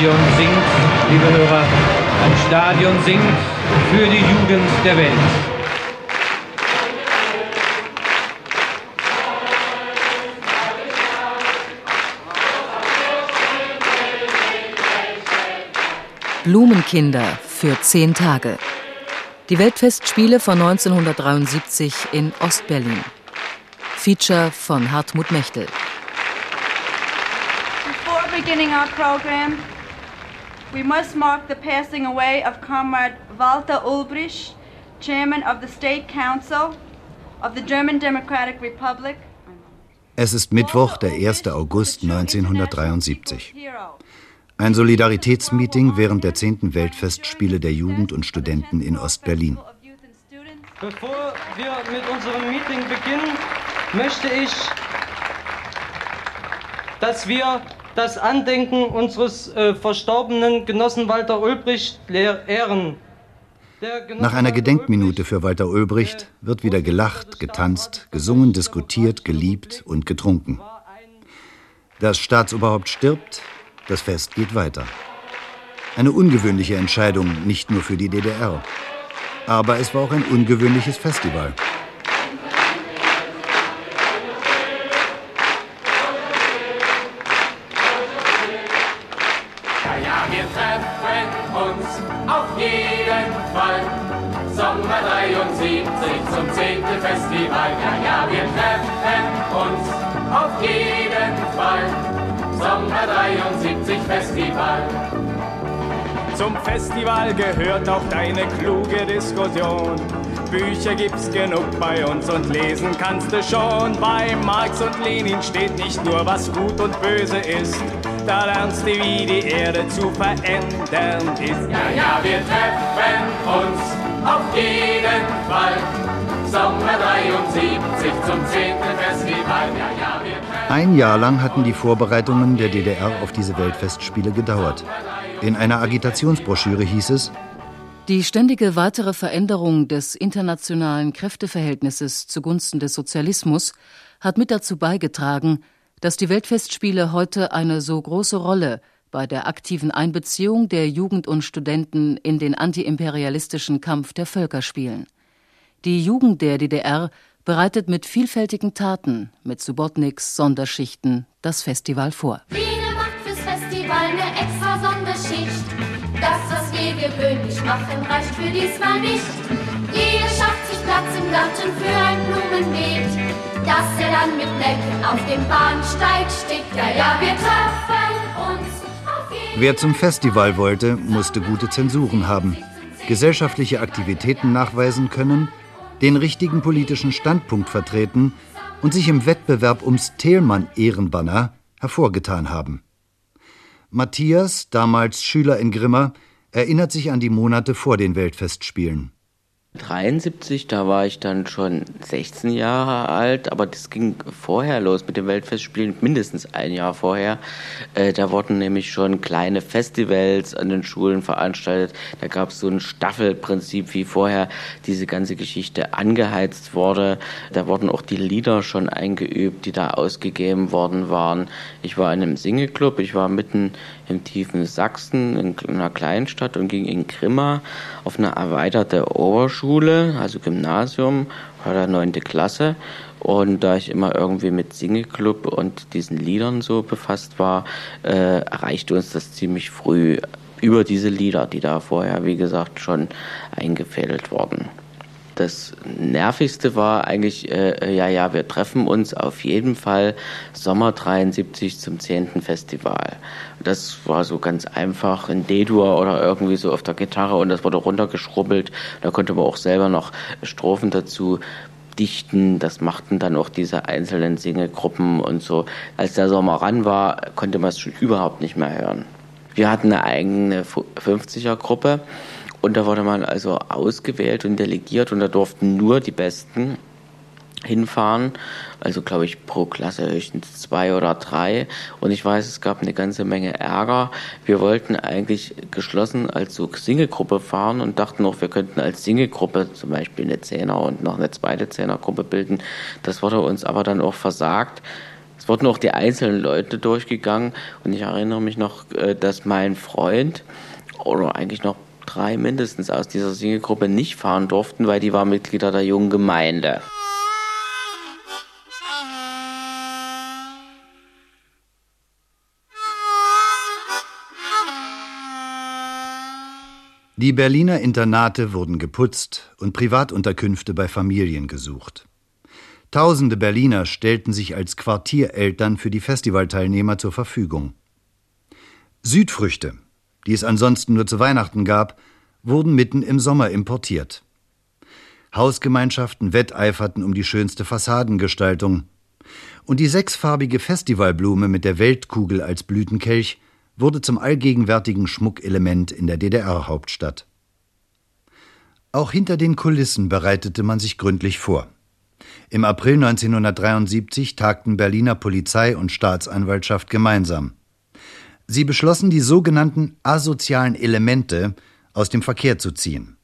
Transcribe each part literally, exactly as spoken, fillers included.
Stadion singt, liebe Hörer, ein Stadion singt für die Jugend der Welt. Blumenkinder für zehn Tage. Die Weltfestspiele von neunzehnhundertdreiundsiebzig in Ostberlin. Feature von Hartmut Mechtel. Before beginning our program, we must mark the passing away of Comrade Walter Ulbricht, Chairman of the State Council of the German Democratic Republic. Es ist Mittwoch, der erste August neunzehnhundertdreiundsiebzig. Ein Solidaritätsmeeting während der zehnten Weltfestspiele der Jugend und Studenten in Ostberlin. Bevor wir mit unserem Meeting beginnen, möchte ich, dass wir das Andenken unseres äh, verstorbenen Genossen Walter Ulbricht ehren. Nach einer Gedenkminute für Walter Ulbricht wird wieder gelacht, getanzt, gesungen, diskutiert, geliebt und getrunken. Das Staatsoberhaupt stirbt. Das Fest geht weiter. Eine ungewöhnliche Entscheidung, nicht nur für die D D R. Aber es war auch ein ungewöhnliches Festival. Ja, ja, wir treffen uns auf jeden Fall. Sommer dreiundsiebzig zum zehnten Festival. Ja, ja, wir treffen uns auf jeden Fall. Sommer dreiundsiebzig Festival. Zum Festival gehört auch deine kluge Diskussion. Bücher gibt's genug bei uns und lesen kannst du schon. Bei Marx und Lenin steht nicht nur, was gut und böse ist. Da lernst du, wie die Erde zu verändern ist. Ja, ja, wir treffen uns auf jeden Fall. Sommer dreiundsiebzig zum zehnten Festival. Ja, ja, wir treffen. Ein Jahr lang hatten die Vorbereitungen der D D R auf diese Weltfestspiele gedauert. In einer Agitationsbroschüre hieß es: Die ständige weitere Veränderung des internationalen Kräfteverhältnisses zugunsten des Sozialismus hat mit dazu beigetragen, dass die Weltfestspiele heute eine so große Rolle bei der aktiven Einbeziehung der Jugend und Studenten in den antiimperialistischen Kampf der Völker spielen. Die Jugend der D D R bereitet mit vielfältigen Taten, mit Subotniks, Sonderschichten, das Festival vor. Jede macht fürs Festival eine extra Sonderschicht. Das, was wir gewöhnlich machen, reicht für diesmal nicht. Jeder schafft sich Platz im Garten für ein Blumenbeet, dass er dann mit Lecken auf dem Bahnsteig steht. Ja, ja, wir treffen uns auf jeden. Wer zum Festival wollte, musste gute Zensuren haben, gesellschaftliche Aktivitäten nachweisen können, den richtigen politischen Standpunkt vertreten und sich im Wettbewerb ums Thälmann-Ehrenbanner hervorgetan haben. Matthias, damals Schüler in Grimma, erinnert sich an die Monate vor den Weltfestspielen. dreiundsiebzig, da war ich dann schon sechzehn Jahre alt, aber das ging vorher los mit den Weltfestspielen, mindestens ein Jahr vorher. Äh, da wurden nämlich schon kleine Festivals an den Schulen veranstaltet. Da gab es so ein Staffelprinzip, wie vorher diese ganze Geschichte angeheizt wurde. Da wurden auch die Lieder schon eingeübt, die da ausgegeben worden waren. Ich war in einem Singleclub, ich war mitten im tiefen Sachsen, in einer Kleinstadt, und ging in Grimma auf eine erweiterte Oberschule, Schule, also Gymnasium oder neunte Klasse, und da ich immer irgendwie mit Singleclub und diesen Liedern so befasst war, äh, erreichte uns das ziemlich früh über diese Lieder, die da vorher, wie gesagt, schon eingefädelt wurden. Das Nervigste war eigentlich, äh, ja, ja, wir treffen uns auf jeden Fall Sommer dreiundsiebzig zum zehnten Festival. Das war so ganz einfach in D-Dur oder irgendwie so auf der Gitarre, und das wurde runtergeschrubbelt. Da konnte man auch selber noch Strophen dazu dichten. Das machten dann auch diese einzelnen Single-Gruppen und so. Als der Sommer ran war, konnte man es schon überhaupt nicht mehr hören. Wir hatten eine eigene fünfziger-Gruppe. Und da wurde man also ausgewählt und delegiert, und da durften nur die Besten hinfahren. Also, glaube ich, pro Klasse höchstens zwei oder drei. Und ich weiß, es gab eine ganze Menge Ärger. Wir wollten eigentlich geschlossen als so Singlegruppe fahren und dachten auch, wir könnten als Singlegruppe zum Beispiel eine Zehner und noch eine zweite Zehnergruppe bilden. Das wurde uns aber dann auch versagt. Es wurden auch die einzelnen Leute durchgegangen und ich erinnere mich noch, dass mein Freund oder eigentlich noch drei mindestens aus dieser Singegruppe nicht fahren durften, weil die waren Mitglieder der Jungen Gemeinde. Die Berliner Internate wurden geputzt und Privatunterkünfte bei Familien gesucht. Tausende Berliner stellten sich als Quartiereltern für die Festivalteilnehmer zur Verfügung. Südfrüchte, die es ansonsten nur zu Weihnachten gab, wurden mitten im Sommer importiert. Hausgemeinschaften wetteiferten um die schönste Fassadengestaltung. Und die sechsfarbige Festivalblume mit der Weltkugel als Blütenkelch wurde zum allgegenwärtigen Schmuckelement in der D D R-Hauptstadt. Auch hinter den Kulissen bereitete man sich gründlich vor. Im April neunzehnhundertdreiundsiebzig tagten Berliner Polizei und Staatsanwaltschaft gemeinsam. Sie beschlossen, die sogenannten asozialen Elemente aus dem Verkehr zu ziehen.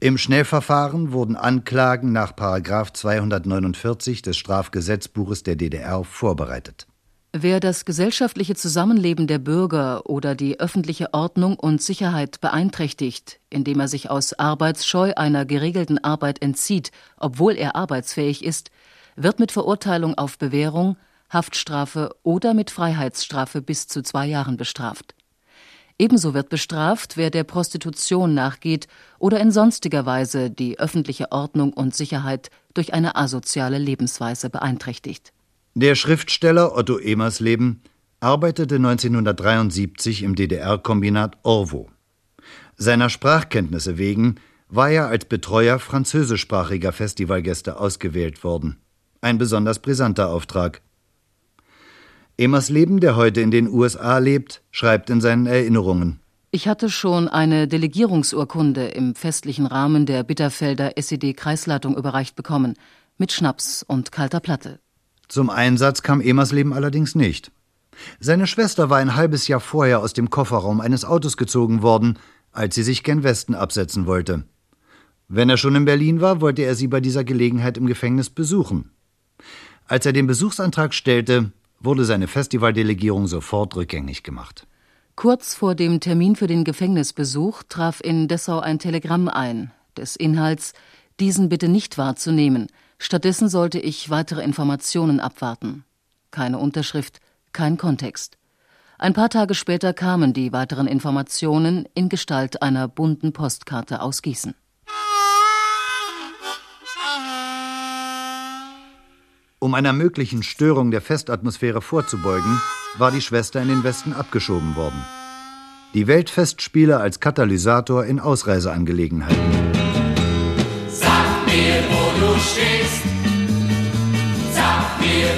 Im Schnellverfahren wurden Anklagen nach Paragraf zweihundertneunundvierzig des Strafgesetzbuches der D D R vorbereitet. Wer das gesellschaftliche Zusammenleben der Bürger oder die öffentliche Ordnung und Sicherheit beeinträchtigt, indem er sich aus Arbeitsscheu einer geregelten Arbeit entzieht, obwohl er arbeitsfähig ist, wird mit Verurteilung auf Bewährung, Haftstrafe oder mit Freiheitsstrafe bis zu zwei Jahren bestraft. Ebenso wird bestraft, wer der Prostitution nachgeht oder in sonstiger Weise die öffentliche Ordnung und Sicherheit durch eine asoziale Lebensweise beeinträchtigt. Der Schriftsteller Otto Emersleben arbeitete neunzehnhundertdreiundsiebzig im D D R-Kombinat Orwo. Seiner Sprachkenntnisse wegen war er als Betreuer französischsprachiger Festivalgäste ausgewählt worden. Ein besonders brisanter Auftrag. Emersleben, der heute in den U S A lebt, schreibt in seinen Erinnerungen: Ich hatte schon eine Delegierungsurkunde im festlichen Rahmen der Bitterfelder S E D-Kreisleitung überreicht bekommen, mit Schnaps und kalter Platte. Zum Einsatz kam Emersleben allerdings nicht. Seine Schwester war ein halbes Jahr vorher aus dem Kofferraum eines Autos gezogen worden, als sie sich gen Westen absetzen wollte. Wenn er schon in Berlin war, wollte er sie bei dieser Gelegenheit im Gefängnis besuchen. Als er den Besuchsantrag stellte, wurde seine Festivaldelegierung sofort rückgängig gemacht. Kurz vor dem Termin für den Gefängnisbesuch traf in Dessau ein Telegramm ein, des Inhalts: Diesen bitte nicht wahrzunehmen. Stattdessen sollte ich weitere Informationen abwarten. Keine Unterschrift, kein Kontext. Ein paar Tage später kamen die weiteren Informationen in Gestalt einer bunten Postkarte aus Gießen. Um einer möglichen Störung der Festatmosphäre vorzubeugen, war die Schwester in den Westen abgeschoben worden. Die Weltfestspiele als Katalysator in Ausreiseangelegenheiten. Sag mir, wo du stehst. Sag mir,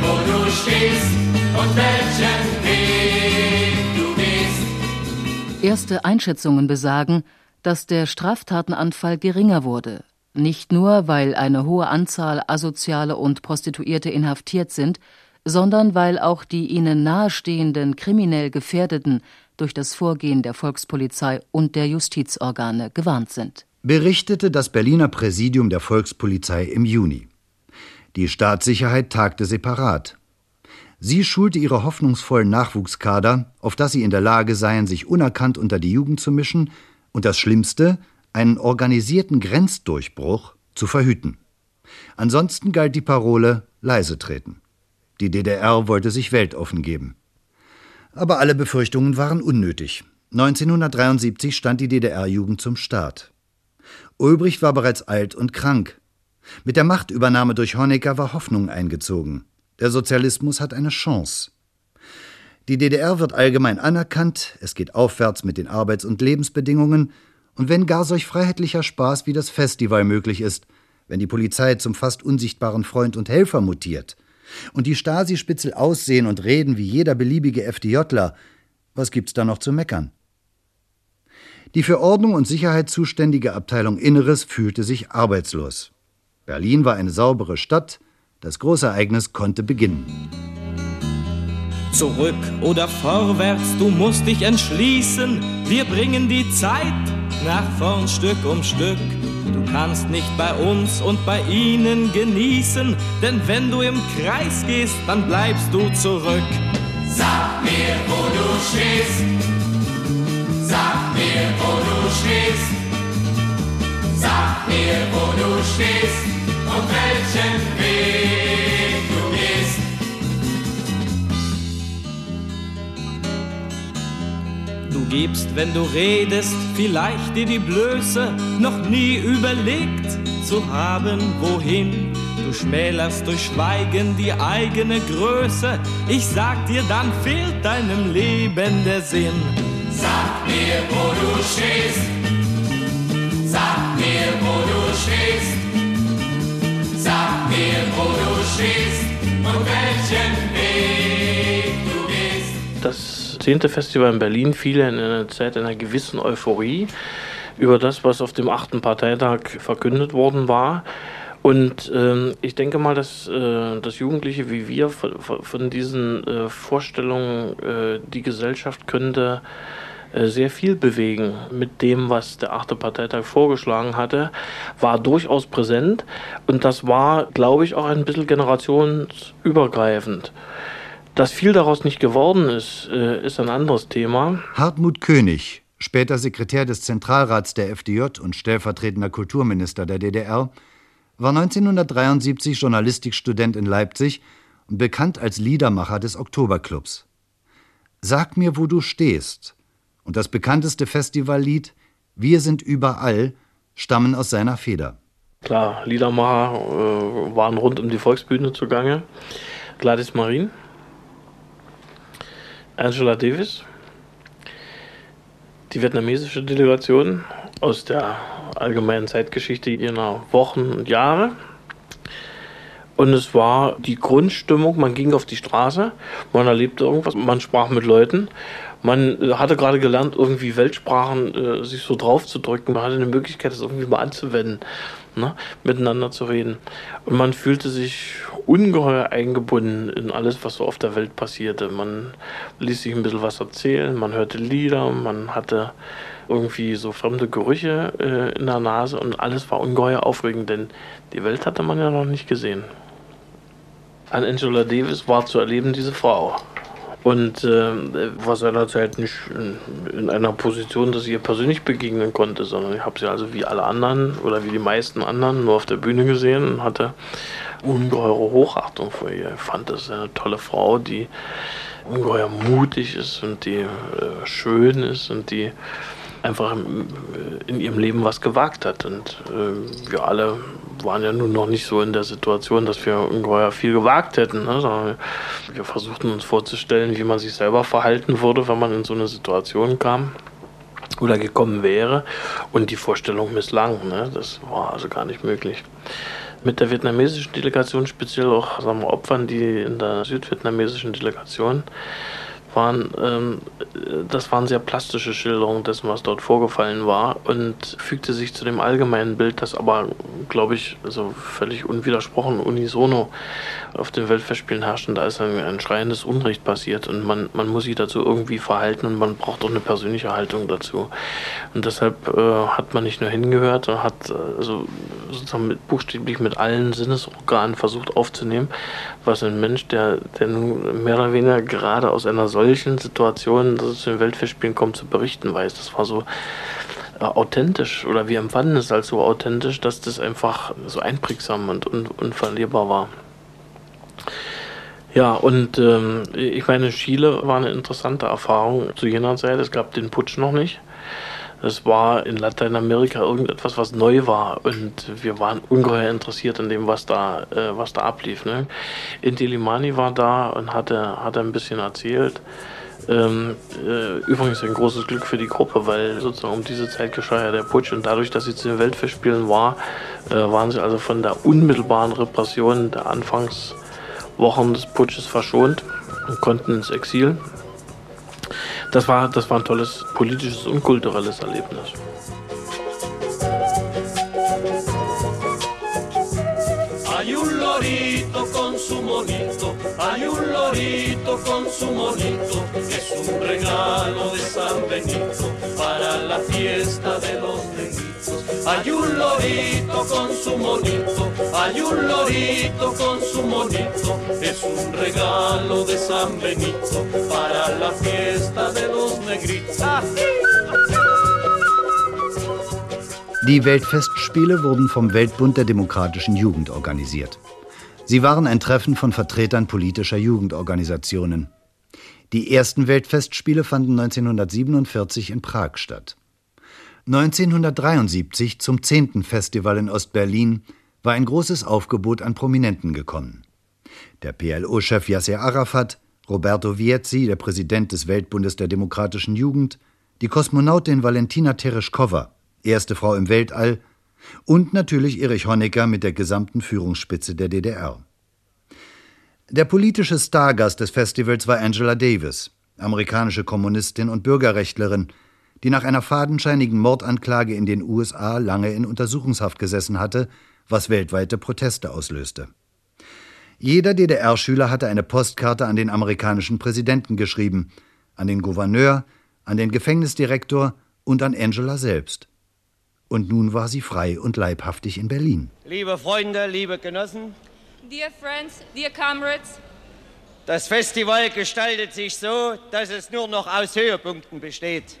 wo du stehst und welchen Weg du gehst. Erste Einschätzungen besagen, dass der Straftatenanfall geringer wurde. Nicht nur, weil eine hohe Anzahl Asoziale und Prostituierte inhaftiert sind, sondern weil auch die ihnen nahestehenden kriminell Gefährdeten durch das Vorgehen der Volkspolizei und der Justizorgane gewarnt sind. Berichtete das Berliner Präsidium der Volkspolizei im Juni. Die Staatssicherheit tagte separat. Sie schulte ihre hoffnungsvollen Nachwuchskader, auf dass sie in der Lage seien, sich unerkannt unter die Jugend zu mischen und das Schlimmste, einen organisierten Grenzdurchbruch, zu verhüten. Ansonsten galt die Parole: leise treten. Die D D R wollte sich weltoffen geben. Aber alle Befürchtungen waren unnötig. neunzehnhundertdreiundsiebzig stand die D D R-Jugend zum Start. Ulbricht war bereits alt und krank. Mit der Machtübernahme durch Honecker war Hoffnung eingezogen. Der Sozialismus hat eine Chance. Die D D R wird allgemein anerkannt, es geht aufwärts mit den Arbeits- und Lebensbedingungen und wenn gar solch freiheitlicher Spaß wie das Festival möglich ist, wenn die Polizei zum fast unsichtbaren Freund und Helfer mutiert und die Stasi-Spitzel aussehen und reden wie jeder beliebige FDJler, was gibt's da noch zu meckern? Die für Ordnung und Sicherheit zuständige Abteilung Inneres fühlte sich arbeitslos. Berlin war eine saubere Stadt, das Großereignis konnte beginnen. Zurück oder vorwärts, du musst dich entschließen, wir bringen die Zeit nach vorn Stück um Stück. Du kannst nicht bei uns und bei ihnen genießen, denn wenn du im Kreis gehst, dann bleibst du zurück. Sag mir, wo du stehst. Sag mir, wo du stehst. Sag mir, wo du stehst und welchen Weg du gehst. Du gibst, wenn du redest, vielleicht dir die Blöße, noch nie überlegt zu haben, wohin. Du schmälerst durch Schweigen die eigene Größe. Ich sag dir, dann fehlt deinem Leben der Sinn. Sag mir, wo du stehst. Sag mir, wo du stehst. Sag mir, wo du stehst und welchen Weg du gehst. Das zehnte Festival in Berlin fiel in einer Zeit einer gewissen Euphorie über das, was auf dem achten Parteitag verkündet worden war. Und ähm, ich denke mal, dass, äh, dass Jugendliche wie wir von, von diesen äh, Vorstellungen, äh, die Gesellschaft könnte äh, sehr viel bewegen mit dem, was der achte Parteitag vorgeschlagen hatte, war durchaus präsent. Und das war, glaube ich, auch ein bisschen generationsübergreifend. Dass viel daraus nicht geworden ist, ist ein anderes Thema. Hartmut König, später Sekretär des Zentralrats der F D J und stellvertretender Kulturminister der D D R, war neunzehnhundertdreiundsiebzig Journalistikstudent in Leipzig und bekannt als Liedermacher des Oktoberclubs. Sag mir, wo du stehst und das bekannteste Festivallied Wir sind überall stammen aus seiner Feder. Klar, Liedermacher äh, waren rund um die Volksbühne zugange. Gladys Marin, Angela Davis, die vietnamesische Delegation aus der allgemeinen Zeitgeschichte jener Wochen und Jahre. Und es war die Grundstimmung, man ging auf die Straße, man erlebte irgendwas, man sprach mit Leuten. Man hatte gerade gelernt, irgendwie Weltsprachen äh, sich so draufzudrücken. Man hatte eine Möglichkeit, das irgendwie mal anzuwenden, ne? Miteinander zu reden. Und man fühlte sich ungeheuer eingebunden in alles, was so auf der Welt passierte. Man ließ sich ein bisschen was erzählen, man hörte Lieder, man hatte irgendwie so fremde Gerüche äh, in der Nase. Und alles war ungeheuer aufregend, denn die Welt hatte man ja noch nicht gesehen. An Angela Davis war zu erleben diese Frau. Und äh, war seinerzeit nicht in, in einer Position, dass ich ihr persönlich begegnen konnte, sondern ich habe sie also wie alle anderen oder wie die meisten anderen nur auf der Bühne gesehen und hatte ungeheure Hochachtung vor ihr. Ich fand das eine tolle Frau, die ungeheuer mutig ist und die äh, schön ist und die einfach in ihrem Leben was gewagt hat. Und äh, wir alle waren ja nun noch nicht so in der Situation, dass wir ungeheuer viel gewagt hätten, ne? Sondern wir versuchten uns vorzustellen, wie man sich selber verhalten würde, wenn man in so eine Situation kam oder gekommen wäre. Und die Vorstellung misslang, ne? Das war also gar nicht möglich. Mit der vietnamesischen Delegation, speziell auch, sagen wir, Opfern, die in der südvietnamesischen Delegation waren, ähm, das waren sehr plastische Schilderungen dessen, was dort vorgefallen war, und fügte sich zu dem allgemeinen Bild, das aber, glaube ich, also völlig unwidersprochen unisono auf den Weltfestspielen herrscht. Und da ist ein, ein schreiendes Unrecht passiert und man, man muss sich dazu irgendwie verhalten und man braucht auch eine persönliche Haltung dazu. Und deshalb äh, hat man nicht nur hingehört, sondern hat also sozusagen mit, buchstäblich mit allen Sinnesorganen versucht aufzunehmen, was ein Mensch, der, der nun mehr oder weniger gerade aus einer solchen Situationen, dass es zu den Weltfestspielen kommt, zu berichten weiß. Das war so äh, authentisch, oder wir empfanden es als so authentisch, dass das einfach so einprägsam und un unverlierbar war. Ja, und ähm, ich meine, Chile war eine interessante Erfahrung zu jener Zeit. Es gab den Putsch noch nicht. Es war in Lateinamerika irgendetwas, was neu war, und wir waren ungeheuer interessiert an dem, was da, äh, was da ablief, ne? Inti Illimani war da und hatte, hatte ein bisschen erzählt. Ähm, äh, übrigens ein großes Glück für die Gruppe, weil sozusagen um diese Zeit geschah ja der Putsch, und dadurch, dass sie zu den Weltfestspielen war, äh, waren sie also von der unmittelbaren Repression der Anfangswochen des Putsches verschont und konnten ins Exil. Das war, das war ein tolles politisches und kulturelles Erlebnis. Hay un lorito con su monito, hay un lorito con su monito, es un regalo de San Benito para la fiesta de los negritos. hay un lorito con su monito, hay un lorito con su monito, es un regalo de San Benito para la fiesta de los negritos. Die Weltfestspiele wurden vom Weltbund der demokratischen Jugend organisiert. Sie waren ein Treffen von Vertretern politischer Jugendorganisationen. Die ersten Weltfestspiele fanden neunzehnhundertsiebenundvierzig in Prag statt. neunzehnhundertdreiundsiebzig, zum zehnten Festival in Ostberlin, war ein großes Aufgebot an Prominenten gekommen. Der P L O-Chef Yasser Arafat, Roberto Viezzi, der Präsident des Weltbundes der demokratischen Jugend, die Kosmonautin Valentina Tereschkova, erste Frau im Weltall, und natürlich Erich Honecker mit der gesamten Führungsspitze der D D R. Der politische Stargast des Festivals war Angela Davis, amerikanische Kommunistin und Bürgerrechtlerin, die nach einer fadenscheinigen Mordanklage in den U S A lange in Untersuchungshaft gesessen hatte, was weltweite Proteste auslöste. Jeder D D R-Schüler hatte eine Postkarte an den amerikanischen Präsidenten geschrieben, an den Gouverneur, an den Gefängnisdirektor und an Angela selbst. Und nun war sie frei und leibhaftig in Berlin. Liebe Freunde, liebe Genossen, dear friends, dear comrades, das Festival gestaltet sich so, dass es nur noch aus Höhepunkten besteht.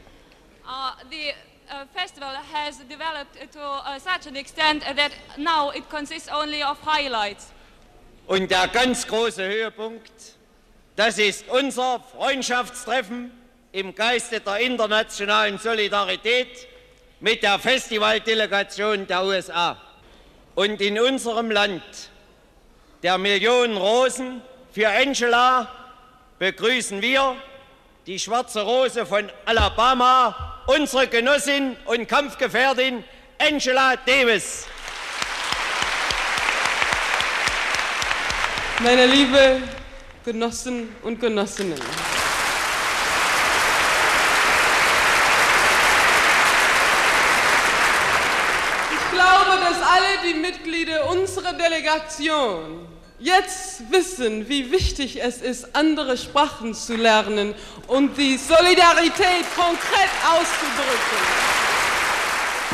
Uh, the uh, festival has developed to uh, such an extent that now it consists only of highlights. Und der ganz große Höhepunkt, das ist unser Freundschaftstreffen im Geiste der internationalen Solidarität mit der Festivaldelegation der U S A. Und in unserem Land der Millionen Rosen für Angela begrüßen wir die schwarze Rose von Alabama, unsere Genossin und Kampfgefährtin Angela Davis. Meine liebe Genossen und Genossinnen. Ich glaube, dass alle die Mitglieder unserer Delegation jetzt wissen, wie wichtig es ist, andere Sprachen zu lernen und die Solidarität konkret auszudrücken.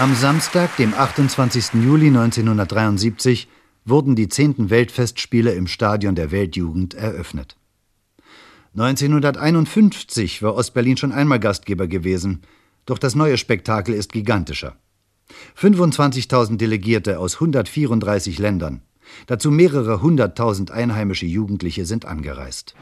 Am Samstag, dem achtundzwanzigsten Juli neunzehnhundertdreiundsiebzig, wurden die zehnten Weltfestspiele im Stadion der Weltjugend eröffnet. neunzehnhunderteinundfünfzig war Ostberlin schon einmal Gastgeber gewesen, doch das neue Spektakel ist gigantischer. fünfundzwanzigtausend Delegierte aus hundertvierunddreißig Ländern. Dazu mehrere hunderttausend einheimische Jugendliche sind angereist.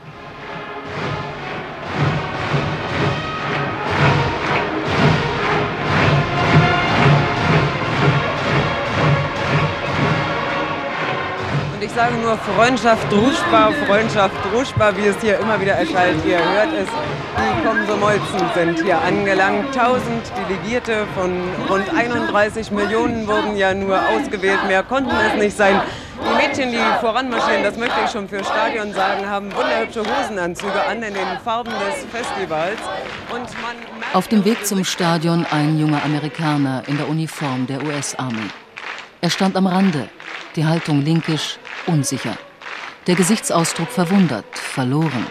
Und ich sage nur Freundschaft druschbar, Freundschaft druschbar, wie es hier immer wieder erschallt. Ihr hört es, die Komsomolzen sind hier angelangt. Tausend Delegierte von rund einunddreißig Millionen wurden ja nur ausgewählt, mehr konnten es nicht sein. Die Mädchen, die voranmarschieren, das möchte ich schon für Stadion sagen, haben wunderhübsche Hosenanzüge an in den Farben des Festivals. Und man auf dem Weg zum Stadion ein junger Amerikaner in der Uniform der U S-Armee. Er stand am Rande, die Haltung linkisch, unsicher. Der Gesichtsausdruck verwundert, verloren.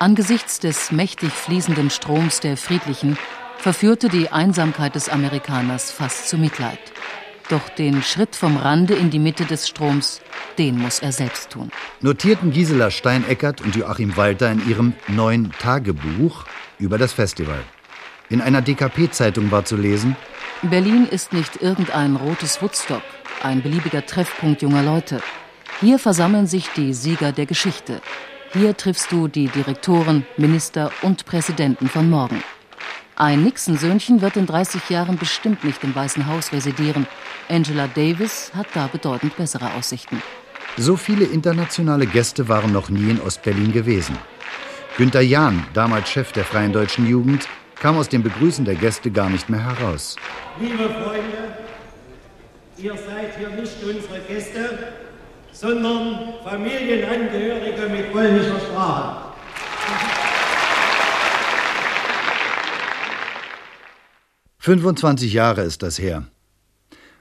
Angesichts des mächtig fließenden Stroms der Friedlichen verführte die Einsamkeit des Amerikaners fast zu Mitleid. Doch den Schritt vom Rande in die Mitte des Stroms, den muss er selbst tun. Notierten Gisela Steineckert und Joachim Walter in ihrem neuen Tagebuch über das Festival. In einer D K P-Zeitung war zu lesen: Berlin ist nicht irgendein rotes Woodstock, ein beliebiger Treffpunkt junger Leute. Hier versammeln sich die Sieger der Geschichte. Hier triffst du die Direktoren, Minister und Präsidenten von morgen. Ein Nixon-Söhnchen wird in dreißig Jahren bestimmt nicht im Weißen Haus residieren. Angela Davis hat da bedeutend bessere Aussichten. So viele internationale Gäste waren noch nie in Ostberlin gewesen. Günter Jahn, damals Chef der Freien Deutschen Jugend, kam aus dem Begrüßen der Gäste gar nicht mehr heraus. Liebe Freunde, ihr seid hier nicht unsere Gäste, sondern Familienangehörige mit polnischer Sprache. fünfundzwanzig Jahre ist das her.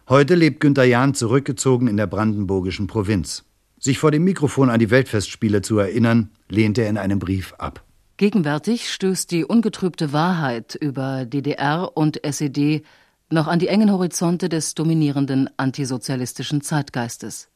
Heute lebt Günter Jahn zurückgezogen in der brandenburgischen Provinz. Sich vor dem Mikrofon an die Weltfestspiele zu erinnern, lehnt er in einem Brief ab. Gegenwärtig stößt die ungetrübte Wahrheit über D D R und S E D noch an die engen Horizonte des dominierenden antisozialistischen Zeitgeistes.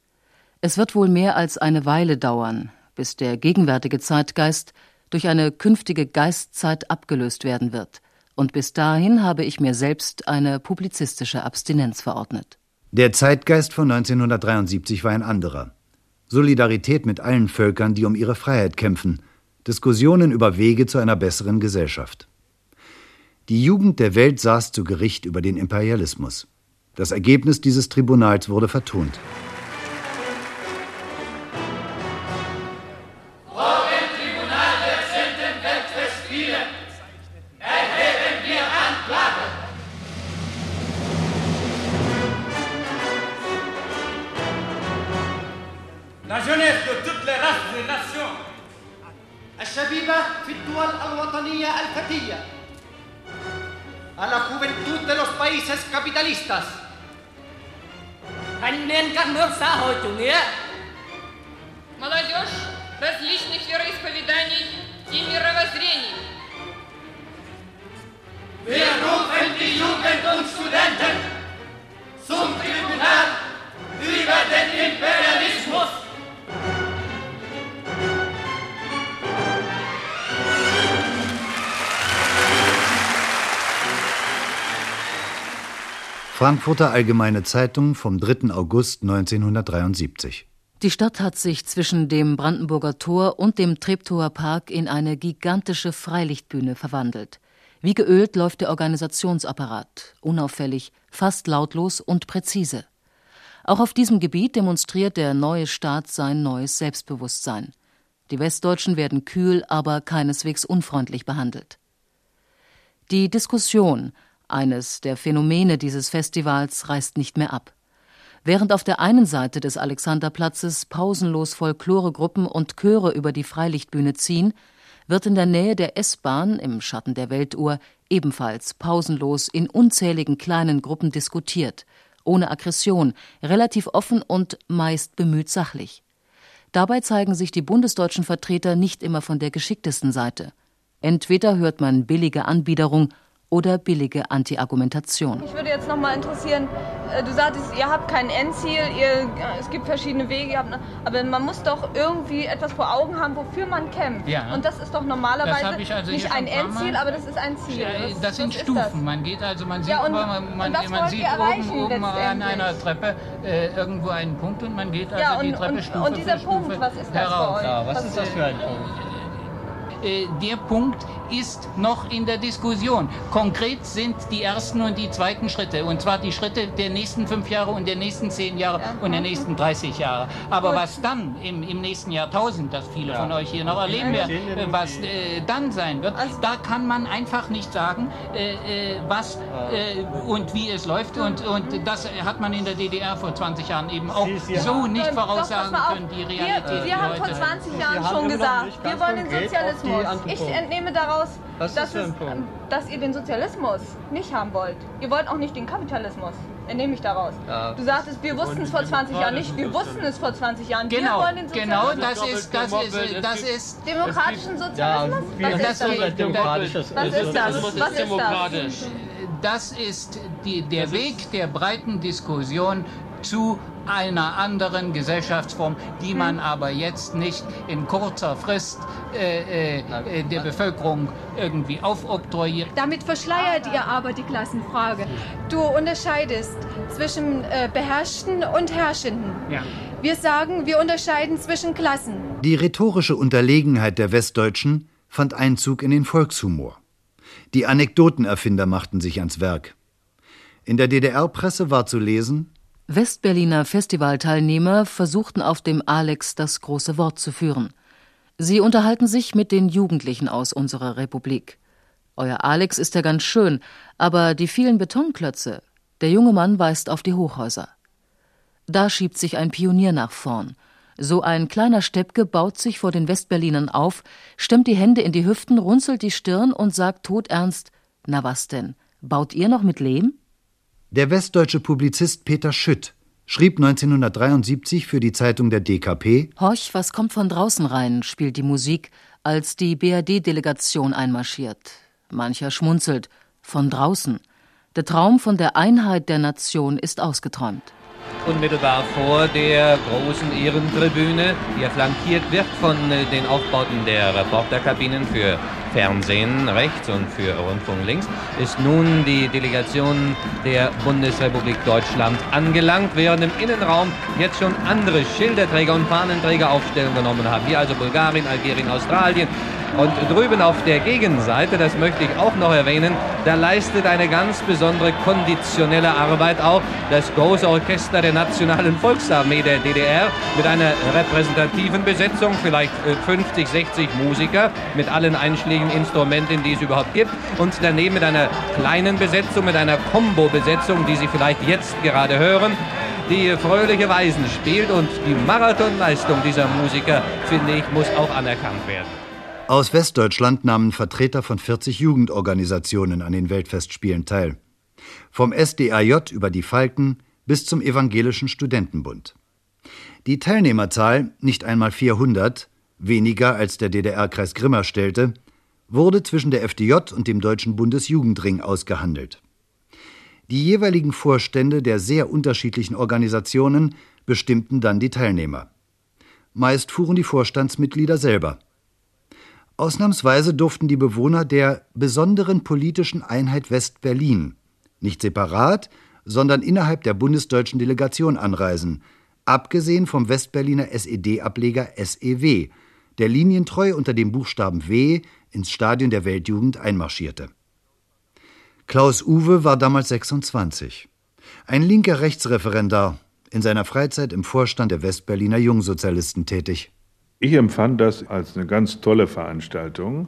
Es wird wohl mehr als eine Weile dauern, bis der gegenwärtige Zeitgeist durch eine künftige Geistzeit abgelöst werden wird. Und bis dahin habe ich mir selbst eine publizistische Abstinenz verordnet. Der Zeitgeist von neunzehnhundertdreiundsiebzig war ein anderer. Solidarität mit allen Völkern, die um ihre Freiheit kämpfen. Diskussionen über Wege zu einer besseren Gesellschaft. Die Jugend der Welt saß zu Gericht über den Imperialismus. Das Ergebnis dieses Tribunals wurde vertont. Frankfurter Allgemeine Zeitung vom dritten August neunzehnhundertdreiundsiebzig. Die Stadt hat sich zwischen dem Brandenburger Tor und dem Treptower Park in eine gigantische Freilichtbühne verwandelt. Wie geölt läuft der Organisationsapparat, unauffällig, fast lautlos und präzise. Auch auf diesem Gebiet demonstriert der neue Staat sein neues Selbstbewusstsein. Die Westdeutschen werden kühl, aber keineswegs unfreundlich behandelt. Die Diskussion, eines der Phänomene dieses Festivals, reißt nicht mehr ab. Während auf der einen Seite des Alexanderplatzes pausenlos Folkloregruppen und Chöre über die Freilichtbühne ziehen, wird in der Nähe der S-Bahn im Schatten der Weltuhr ebenfalls pausenlos in unzähligen kleinen Gruppen diskutiert, ohne Aggression, relativ offen und meist bemüht sachlich. Dabei zeigen sich die bundesdeutschen Vertreter nicht immer von der geschicktesten Seite. Entweder hört man billige Anbiederung oder billige Anti-Argumentation. Mich würde jetzt noch mal interessieren, du sagtest, ihr habt kein Endziel, ihr, es gibt verschiedene Wege, ihr habt, aber man muss doch irgendwie etwas vor Augen haben, wofür man kämpft. Ja, und das ist doch normalerweise also nicht ein Endziel, mal, aber das ist ein Ziel. Das, das, das sind Stufen, das. man geht also, man sieht, ja, und, man, man, und man sieht oben, oben an einer Treppe äh, irgendwo einen Punkt und man geht also ja, und, die Treppe und, Stufe und dieser Punkt, Stufe was ist das heraus. Für euch? Was, was ist das für ein Punkt? Der Punkt ist noch in der Diskussion. Konkret sind die ersten und die zweiten Schritte. Und zwar die Schritte der nächsten fünf Jahre und der nächsten zehn Jahre und der nächsten dreißig Jahre. Aber was dann im, im nächsten Jahrtausend, das viele von euch hier noch erleben werden, was äh, dann sein wird, da kann man einfach nicht sagen, äh, was äh, und wie es läuft. Und, und das hat man in der D D R vor zwanzig Jahren eben auch so nicht voraussagen können, die Realität. Wir, wir haben vor zwanzig Jahren schon gesagt, wir wollen den Sozialismus. Ich entnehme daraus, dass, es, dass ihr den Sozialismus nicht haben wollt. Ihr wollt auch nicht den Kapitalismus. Entnehme ich daraus. Ja, du sagtest, wir wussten es vor zwanzig Jahren nicht. Wir wussten es vor zwanzig Jahren. Genau, wir wollen den Sozialismus. Genau, das ist, das ist, das ist demokratischen Sozialismus. Ja, was ist das? Ist das? Was ist das? Was ist das? Das ist die, der das ist Weg der breiten Diskussion zu einer anderen Gesellschaftsform, die man aber jetzt nicht in kurzer Frist äh, äh, der Bevölkerung irgendwie aufoktroyiert. Damit verschleiert ihr aber die Klassenfrage. Du unterscheidest zwischen äh, Beherrschten und Herrschenden. Ja. Wir sagen, wir unterscheiden zwischen Klassen. Die rhetorische Unterlegenheit der Westdeutschen fand Einzug in den Volkshumor. Die Anekdotenerfinder machten sich ans Werk. In der D D R-Presse war zu lesen: Westberliner Festivalteilnehmer versuchten auf dem Alex das große Wort zu führen. Sie unterhalten sich mit den Jugendlichen aus unserer Republik. Euer Alex ist ja ganz schön, aber die vielen Betonklötze. Der junge Mann weist auf die Hochhäuser. Da schiebt sich ein Pionier nach vorn. So ein kleiner Steppke baut sich vor den Westberlinern auf, stemmt die Hände in die Hüften, runzelt die Stirn und sagt todernst: Na was denn, baut ihr noch mit Lehm? Der westdeutsche Publizist Peter Schütt schrieb neunzehnhundertdreiundsiebzig für die Zeitung der D K P: Horch, was kommt von draußen rein, spielt die Musik, als die B R D-Delegation einmarschiert. Mancher schmunzelt: Von draußen. Der Traum von der Einheit der Nation ist ausgeträumt. Unmittelbar vor der großen Ehrentribüne, die ja flankiert wird von den Aufbauten der Reporterkabinen für Fernsehen rechts und für Rundfunk links, ist nun die Delegation der Bundesrepublik Deutschland angelangt, während im Innenraum jetzt schon andere Schilderträger und Fahnenträger Aufstellung genommen haben. Hier also Bulgarien, Algerien, Australien. Und drüben auf der Gegenseite, das möchte ich auch noch erwähnen, da leistet eine ganz besondere konditionelle Arbeit auch das große Orchester der Nationalen Volksarmee der D D R mit einer repräsentativen Besetzung, vielleicht fünfzig, sechzig Musiker mit allen einschlägigen Instrumenten, die es überhaupt gibt, und daneben mit einer kleinen Besetzung, mit einer Combo-Besetzung, die Sie vielleicht jetzt gerade hören, die Fröhliche Weisen spielt, und die Marathonleistung dieser Musiker, finde ich, muss auch anerkannt werden. Aus Westdeutschland nahmen Vertreter von vierzig Jugendorganisationen an den Weltfestspielen teil. Vom S D A J über die Falken bis zum Evangelischen Studentenbund. Die Teilnehmerzahl, nicht einmal vierhundert, weniger als der D D R-Kreis Grimma stellte, wurde zwischen der F D J und dem Deutschen Bundesjugendring ausgehandelt. Die jeweiligen Vorstände der sehr unterschiedlichen Organisationen bestimmten dann die Teilnehmer. Meist fuhren die Vorstandsmitglieder selber. Ausnahmsweise durften die Bewohner der besonderen politischen Einheit West-Berlin nicht separat, sondern innerhalb der bundesdeutschen Delegation anreisen, abgesehen vom Westberliner S E D-Ableger S E W, der linientreu unter dem Buchstaben W ins Stadion der Weltjugend einmarschierte. Klaus Uwe war damals sechsundzwanzig, ein linker Rechtsreferendar, in seiner Freizeit im Vorstand der Westberliner Jungsozialisten tätig. Ich empfand das als eine ganz tolle Veranstaltung.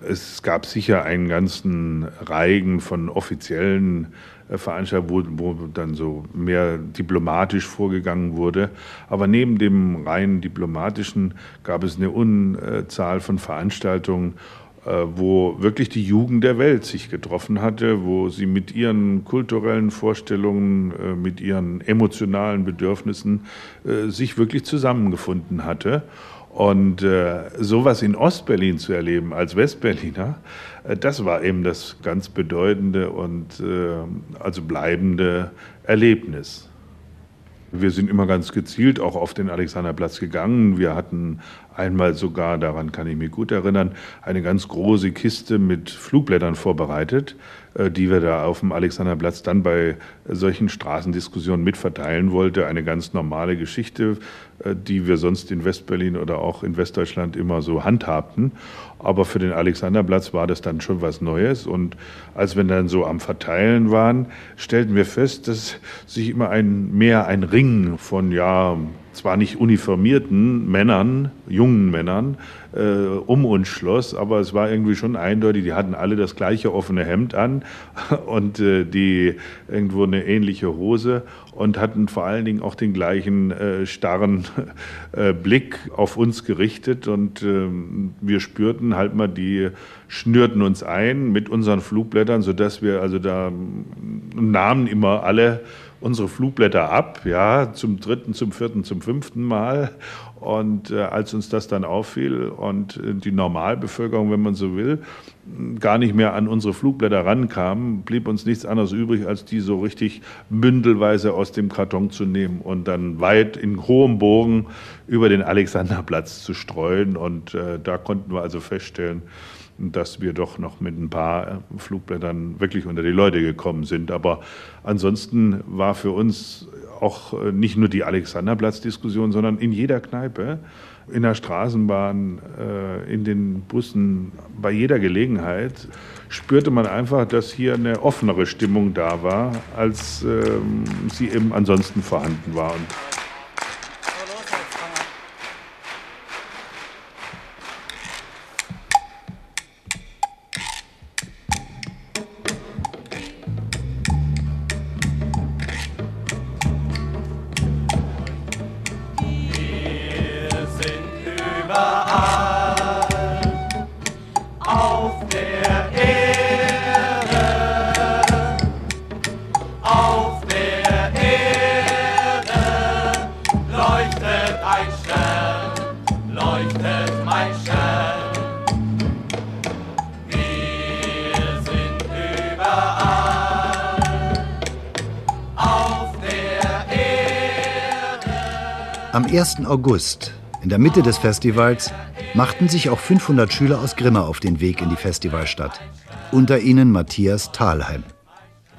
Es gab sicher einen ganzen Reigen von offiziellen Veranstaltungen, wo, wo dann so mehr diplomatisch vorgegangen wurde. Aber neben dem rein diplomatischen gab es eine Unzahl von Veranstaltungen, wo wirklich die Jugend der Welt sich getroffen hatte, wo sie mit ihren kulturellen Vorstellungen, mit ihren emotionalen Bedürfnissen sich wirklich zusammengefunden hatte. Und sowas in Ostberlin zu erleben als Westberliner, das war eben das ganz bedeutende und also bleibende Erlebnis. Wir sind immer ganz gezielt auch auf den Alexanderplatz gegangen. Wir hatten einmal sogar, daran kann ich mich gut erinnern, eine ganz große Kiste mit Flugblättern vorbereitet, die wir da auf dem Alexanderplatz dann bei solchen Straßendiskussionen mitverteilen wollten. Eine ganz normale Geschichte, die wir sonst in Westberlin oder auch in Westdeutschland immer so handhabten. Aber für den Alexanderplatz war das dann schon was Neues. Und als wir dann so am Verteilen waren, stellten wir fest, dass sich immer ein, mehr ein Ring von, ja, zwar nicht uniformierten Männern, jungen Männern, äh, um uns schloss, aber es war irgendwie schon eindeutig, die hatten alle das gleiche offene Hemd an und äh, die irgendwo eine ähnliche Hose und hatten vor allen Dingen auch den gleichen äh, starren äh, Blick auf uns gerichtet. Und äh, wir spürten halt mal, die schnürten uns ein mit unseren Flugblättern, sodass wir also da nahmen immer alle unsere Flugblätter ab, ja, zum dritten, zum vierten, zum fünften Mal. Und äh, als uns das dann auffiel und äh, die Normalbevölkerung, wenn man so will, gar nicht mehr an unsere Flugblätter rankam, blieb uns nichts anderes übrig, als die so richtig bündelweise aus dem Karton zu nehmen und dann weit in hohem Bogen über den Alexanderplatz zu streuen. Und äh, da konnten wir also feststellen, dass wir doch noch mit ein paar Flugblättern wirklich unter die Leute gekommen sind. Aber ansonsten war für uns auch nicht nur die Alexanderplatz-Diskussion, sondern in jeder Kneipe, in der Straßenbahn, in den Bussen, bei jeder Gelegenheit spürte man einfach, dass hier eine offenere Stimmung da war, als sie eben ansonsten vorhanden war. Am ersten August, in der Mitte des Festivals, machten sich auch fünfhundert Schüler aus Grimma auf den Weg in die Festivalstadt. Unter ihnen Matthias Thalheim.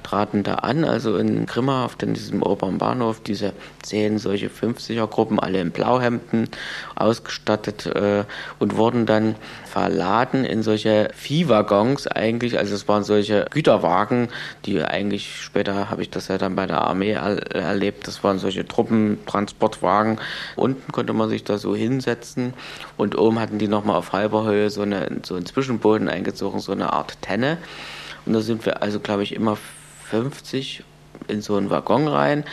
Traten da an, also in Grimma, auf diesem oberen Bahnhof, diese zehn solche fünfziger-Gruppen, alle in Blauhemden ausgestattet äh, und wurden dann verladen in solche Viehwaggons eigentlich, also es waren solche Güterwagen, die eigentlich später, habe ich das ja dann bei der Armee er- erlebt, das waren solche Truppentransportwagen. Unten konnte man sich da so hinsetzen und oben hatten die nochmal auf halber Höhe so, eine, so einen Zwischenboden eingezogen, so eine Art Tenne. Und da sind wir also, glaube ich, immer fünfzig in so einen Waggon rein,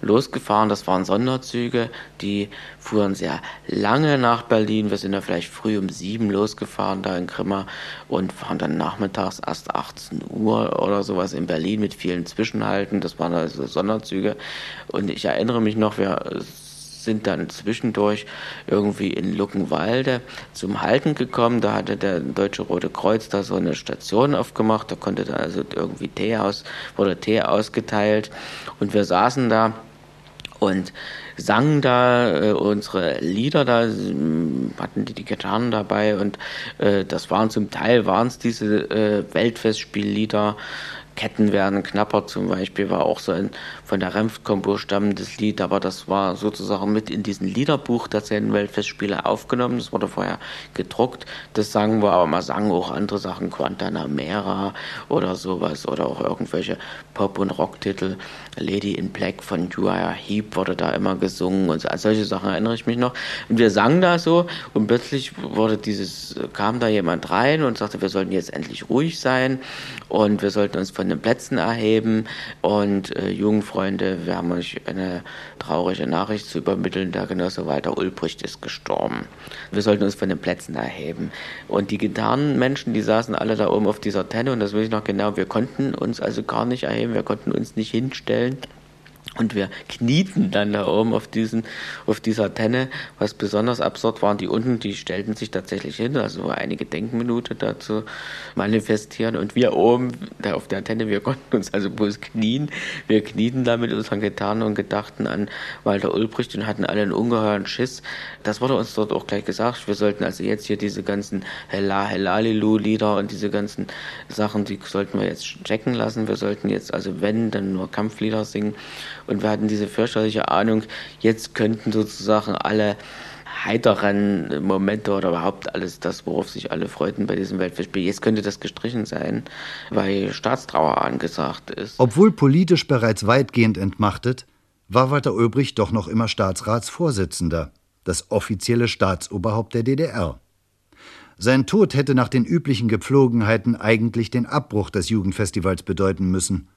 losgefahren. Das waren Sonderzüge, die fuhren sehr lange nach Berlin. Wir sind da vielleicht früh um sieben losgefahren, da in Grimma, und fahren dann nachmittags erst achtzehn Uhr oder sowas in Berlin mit vielen Zwischenhalten. Das waren also Sonderzüge. Und ich erinnere mich noch, wir sind dann zwischendurch irgendwie in Luckenwalde zum Halten gekommen. Da hatte der Deutsche Rote Kreuz da so eine Station aufgemacht. Da konnte dann also irgendwie Tee aus, wurde Tee ausgeteilt. Und wir saßen da und sangen da äh, unsere Lieder, da hatten die die Gitarren dabei. Und äh, das waren zum Teil waren's diese äh, Weltfestspiellieder. Ketten werden knapper zum Beispiel war auch so ein von der Renft-Kombo stammendes Lied, aber das war sozusagen mit in diesem Liederbuch der zehn Weltfestspiele aufgenommen, das wurde vorher gedruckt, das sangen wir, aber man sang auch andere Sachen, Guantanamera oder sowas oder auch irgendwelche Pop- und Rocktitel, Lady in Black von Uriah Heep wurde da immer gesungen und solche Sachen erinnere ich mich noch und wir sangen da so und plötzlich wurde dieses, kam da jemand rein und sagte, wir sollten jetzt endlich ruhig sein und wir sollten uns von von den Plätzen erheben und äh, Jugendfreunde, wir haben euch eine traurige Nachricht zu übermitteln, der Genosse Walter Ulbricht ist gestorben. Wir sollten uns von den Plätzen erheben. Und die Gitarrenmenschen, die saßen alle da oben auf dieser Tenne und das weiß ich noch genau, wir konnten uns also gar nicht erheben, wir konnten uns nicht hinstellen. Und wir knieten dann da oben auf diesen, auf dieser Tenne. Was besonders absurd waren, die unten, die stellten sich tatsächlich hin, also war eine Gedenkminute dazu manifestieren. Und wir oben da auf der Tenne, wir konnten uns also bloß knien. Wir knieten da mit unseren Gitarren und gedachten an Walter Ulbricht und hatten alle einen ungeheuren Schiss. Das wurde uns dort auch gleich gesagt. Wir sollten also jetzt hier diese ganzen Hella, Hellalilu-Lieder und diese ganzen Sachen, die sollten wir jetzt checken lassen. Wir sollten jetzt also, wenn, dann nur Kampflieder singen. Und wir hatten diese fürchterliche Ahnung, jetzt könnten sozusagen alle heiteren Momente oder überhaupt alles das, worauf sich alle freuten bei diesem Weltfestspiel, jetzt könnte das gestrichen sein, weil Staatstrauer angesagt ist. Obwohl politisch bereits weitgehend entmachtet, war Walter Ulbricht doch noch immer Staatsratsvorsitzender, das offizielle Staatsoberhaupt der D D R. Sein Tod hätte nach den üblichen Gepflogenheiten eigentlich den Abbruch des Jugendfestivals bedeuten müssen.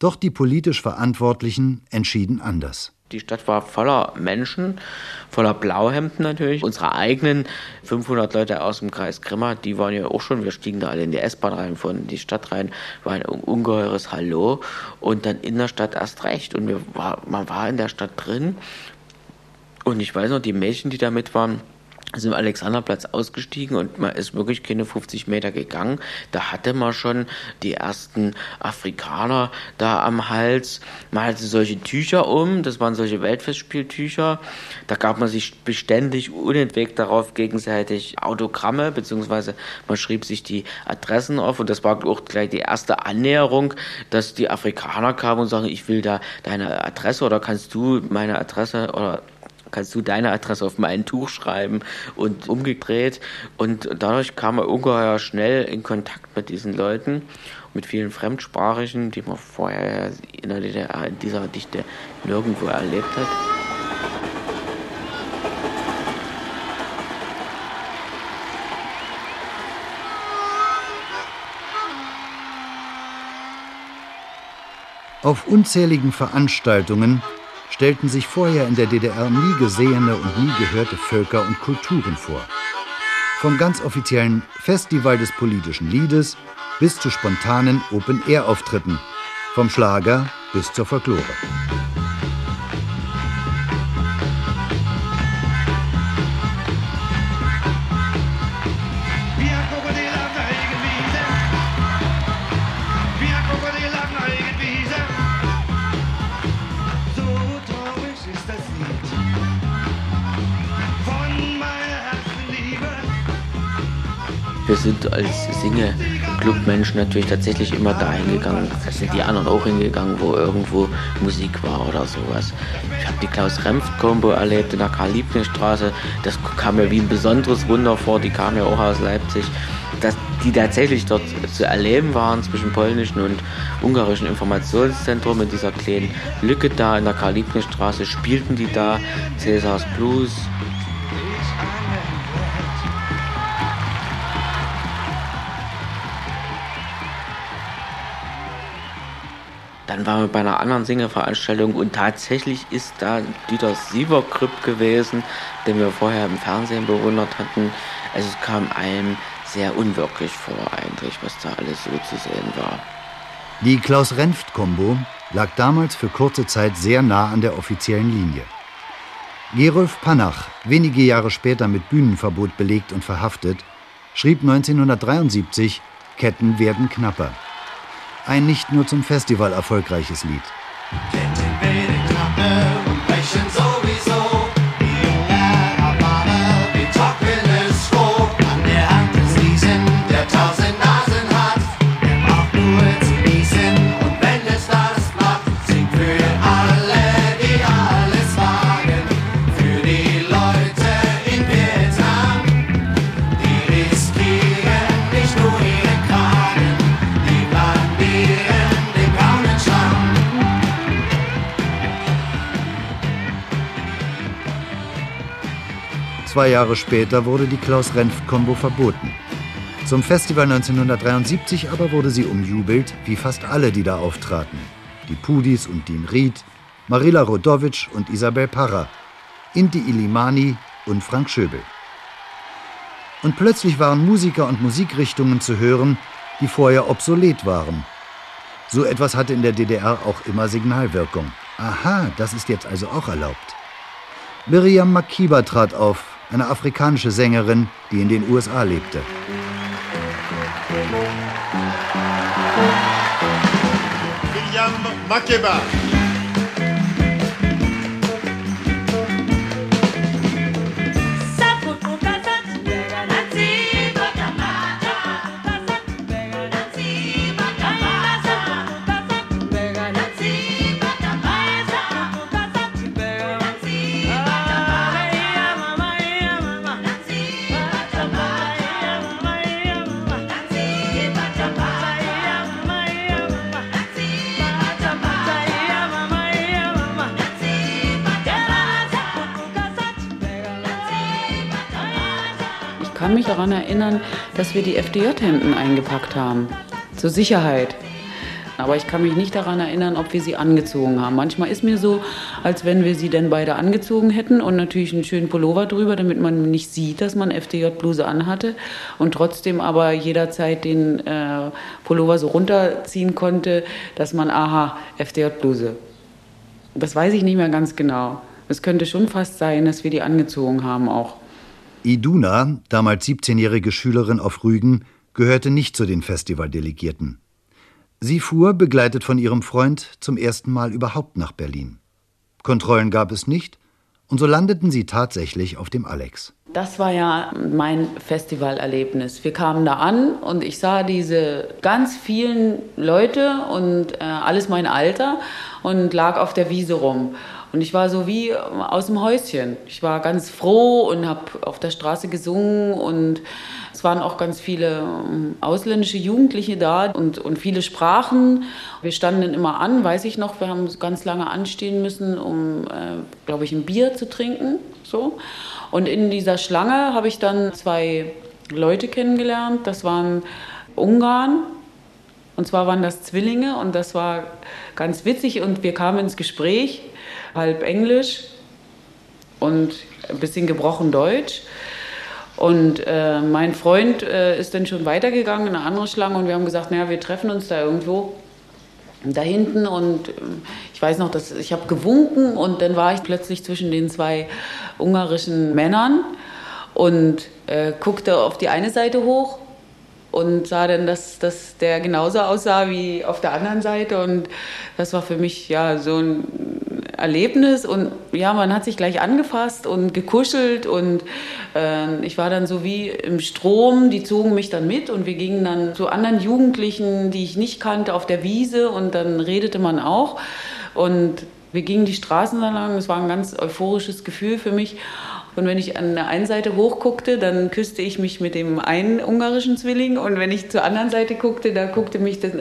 Doch die politisch Verantwortlichen entschieden anders. Die Stadt war voller Menschen, voller Blauhemden natürlich. Unsere eigenen fünfhundert Leute aus dem Kreis Grimma, die waren ja auch schon, wir stiegen da alle in die S-Bahn rein, fuhren in die Stadt rein, war ein ungeheures Hallo und dann in der Stadt erst recht. Und wir war, man war in der Stadt drin und ich weiß noch, die Mädchen, die da mit waren, sind am Alexanderplatz ausgestiegen und man ist wirklich keine fünfzig Meter gegangen. Da hatte man schon die ersten Afrikaner da am Hals. Man hatte solche Tücher um, das waren solche Weltfestspieltücher. Da gab man sich beständig unentwegt darauf gegenseitig Autogramme, beziehungsweise man schrieb sich die Adressen auf und das war auch gleich die erste Annäherung, dass die Afrikaner kamen und sagen, ich will da deine Adresse oder kannst du meine Adresse oder kannst du deine Adresse auf mein Tuch schreiben und umgedreht. Und dadurch kam er ungeheuer schnell in Kontakt mit diesen Leuten, mit vielen Fremdsprachigen, die man vorher in der D D R in dieser Dichte nirgendwo erlebt hat. Auf unzähligen Veranstaltungen stellten sich vorher in der D D R nie gesehene und nie gehörte Völker und Kulturen vor. Vom ganz offiziellen Festival des politischen Liedes bis zu spontanen Open-Air-Auftritten, vom Schlager bis zur Folklore. wir sind als Single-Club-Menschen natürlich tatsächlich immer dahin gegangen, es sind die anderen auch hingegangen, wo irgendwo Musik war oder sowas. Ich habe die Klaus-Renft-Kombo erlebt in der Karl-Liebknecht-Straße, das kam mir wie ein besonderes Wunder vor, die kam ja auch aus Leipzig. Dass die tatsächlich dort zu erleben waren zwischen polnischen und ungarischen Informationszentrum in dieser kleinen Lücke da in der Karl-Liebknecht-Straße spielten die da Cäsars Blues. Dann waren wir bei einer anderen Singeveranstaltung und tatsächlich ist da Dieter Siebergripp gewesen, den wir vorher im Fernsehen bewundert hatten. Also es kam einem sehr unwirklich vor eigentlich, was da alles so zu sehen war. Die Klaus-Renft-Kombo lag damals für kurze Zeit sehr nah an der offiziellen Linie. Gerolf Panach, wenige Jahre später mit Bühnenverbot belegt und verhaftet, schrieb neunzehnhundertdreiundsiebzig, Ketten werden knapper. Ein nicht nur zum Festival erfolgreiches Lied. Ketten werden knapper und brechen sowieso. Zwei Jahre später wurde die Klaus-Renft-Kombo verboten. Zum Festival neunzehnhundertdreiundsiebzig aber wurde sie umjubelt, wie fast alle, die da auftraten. Die Pudis und Dean Reed, Marilla Rodowitsch und Isabel Parra, Inti Illimani und Frank Schöbel. Und plötzlich waren Musiker und Musikrichtungen zu hören, die vorher obsolet waren. So etwas hatte in der D D R auch immer Signalwirkung. Aha, das ist jetzt also auch erlaubt. Miriam Makeba trat auf, eine afrikanische Sängerin, die in den U S A lebte. Miriam Makeba. Ich kann mich daran erinnern, dass wir die F D J-Hemden eingepackt haben, zur Sicherheit. Aber ich kann mich nicht daran erinnern, ob wir sie angezogen haben. Manchmal ist mir so, als wenn wir sie dann beide angezogen hätten und natürlich einen schönen Pullover drüber, damit man nicht sieht, dass man F D J-Bluse anhatte und trotzdem aber jederzeit den äh, Pullover so runterziehen konnte, dass man, aha, F D J-Bluse. Das weiß ich nicht mehr ganz genau. Es könnte schon fast sein, dass wir die angezogen haben auch. Iduna, damals siebzehnjährige Schülerin auf Rügen, gehörte nicht zu den Festivaldelegierten. Sie fuhr, begleitet von ihrem Freund, zum ersten Mal überhaupt nach Berlin. Kontrollen gab es nicht und so landeten sie tatsächlich auf dem Alex. Das war ja mein Festivalerlebnis. Wir kamen da an und ich sah diese ganz vielen Leute und äh, alles mein Alter und lag auf der Wiese rum. Und ich war so wie aus dem Häuschen. Ich war ganz froh und habe auf der Straße gesungen. Und es waren auch ganz viele ausländische Jugendliche da und, und viele Sprachen. Wir standen immer an, weiß ich noch, wir haben ganz lange anstehen müssen, um, äh, glaube ich, ein Bier zu trinken. So. Und in dieser Schlange habe ich dann zwei Leute kennengelernt. Das waren Ungarn. Und zwar waren das Zwillinge und das war ganz witzig und wir kamen ins Gespräch, halb Englisch und ein bisschen gebrochen Deutsch. Und äh, mein Freund äh, ist dann schon weitergegangen in eine andere Schlange und wir haben gesagt, naja, wir treffen uns da irgendwo da hinten und äh, ich weiß noch, dass ich habe gewunken und dann war ich plötzlich zwischen den zwei ungarischen Männern und äh, guckte auf die eine Seite hoch. Und sah dann, dass, dass der genauso aussah wie auf der anderen Seite. Und das war für mich ja so ein Erlebnis und ja, man hat sich gleich angefasst und gekuschelt und äh, ich war dann so wie im Strom, die zogen mich dann mit und wir gingen dann zu anderen Jugendlichen, die ich nicht kannte, auf der Wiese und dann redete man auch und wir gingen die Straßen lang, es war ein ganz euphorisches Gefühl für mich. Und wenn ich an der einen Seite hochguckte, dann küsste ich mich mit dem einen ungarischen Zwilling. Und wenn ich zur anderen Seite guckte, da guckte mich das,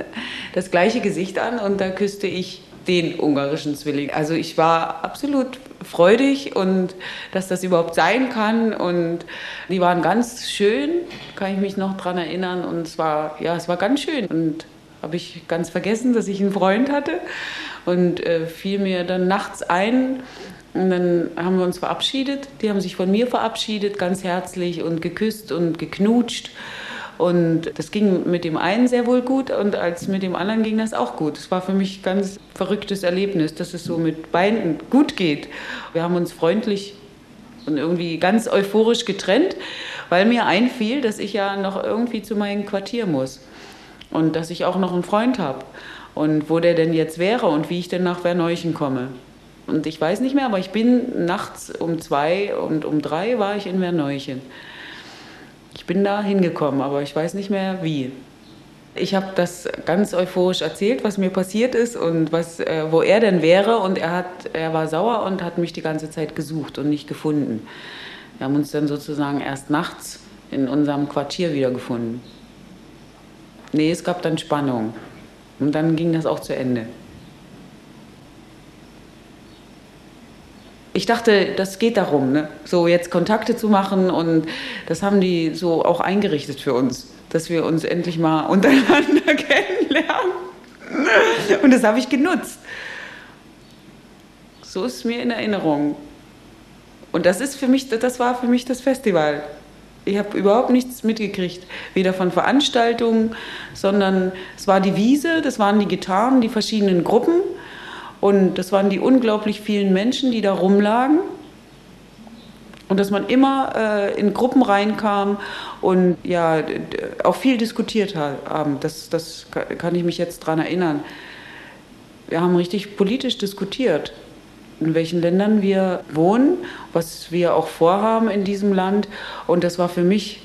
das gleiche Gesicht an und da küsste ich den ungarischen Zwilling. Also ich war absolut freudig und dass das überhaupt sein kann. Und die waren ganz schön, kann ich mich noch dran erinnern. Und es war, ja, es war ganz schön. Und habe ich ganz vergessen, dass ich einen Freund hatte und äh, fiel mir dann nachts ein. Und dann haben wir uns verabschiedet. Die haben sich von mir verabschiedet, ganz herzlich und geküsst und geknutscht. Und das ging mit dem einen sehr wohl gut und als mit dem anderen ging das auch gut. Es war für mich ein ganz verrücktes Erlebnis, dass es so mit beiden gut geht. Wir haben uns freundlich und irgendwie ganz euphorisch getrennt, weil mir einfiel, dass ich ja noch irgendwie zu meinem Quartier muss und dass ich auch noch einen Freund habe und wo der denn jetzt wäre und wie ich denn nach Werneuchen komme. Und ich weiß nicht mehr, aber ich bin nachts um zwei und um drei war ich in Werneuchen. Ich bin da hingekommen, aber ich weiß nicht mehr wie. Ich habe das ganz euphorisch erzählt, was mir passiert ist und was, äh, wo er denn wäre. Und er, hat, er war sauer und hat mich die ganze Zeit gesucht und nicht gefunden. Wir haben uns dann sozusagen erst nachts in unserem Quartier wiedergefunden. Nee, es gab dann Spannung. Und dann ging das auch zu Ende. Ich dachte, das geht darum, ne? So jetzt Kontakte zu machen und das haben die so auch eingerichtet für uns, dass wir uns endlich mal untereinander kennenlernen. Und das habe ich genutzt. So ist es mir in Erinnerung. Und das ist für mich, das war für mich das Festival. Ich habe überhaupt nichts mitgekriegt, weder von Veranstaltungen, sondern es war die Wiese, das waren die Gitarren, die verschiedenen Gruppen. Und das waren die unglaublich vielen Menschen, die da rumlagen. Und dass man immer äh, in Gruppen reinkam und ja, auch viel diskutiert haben. Das, das kann ich mich jetzt dran erinnern. Wir haben richtig politisch diskutiert, in welchen Ländern wir wohnen, was wir auch vorhaben in diesem Land. Und das war für mich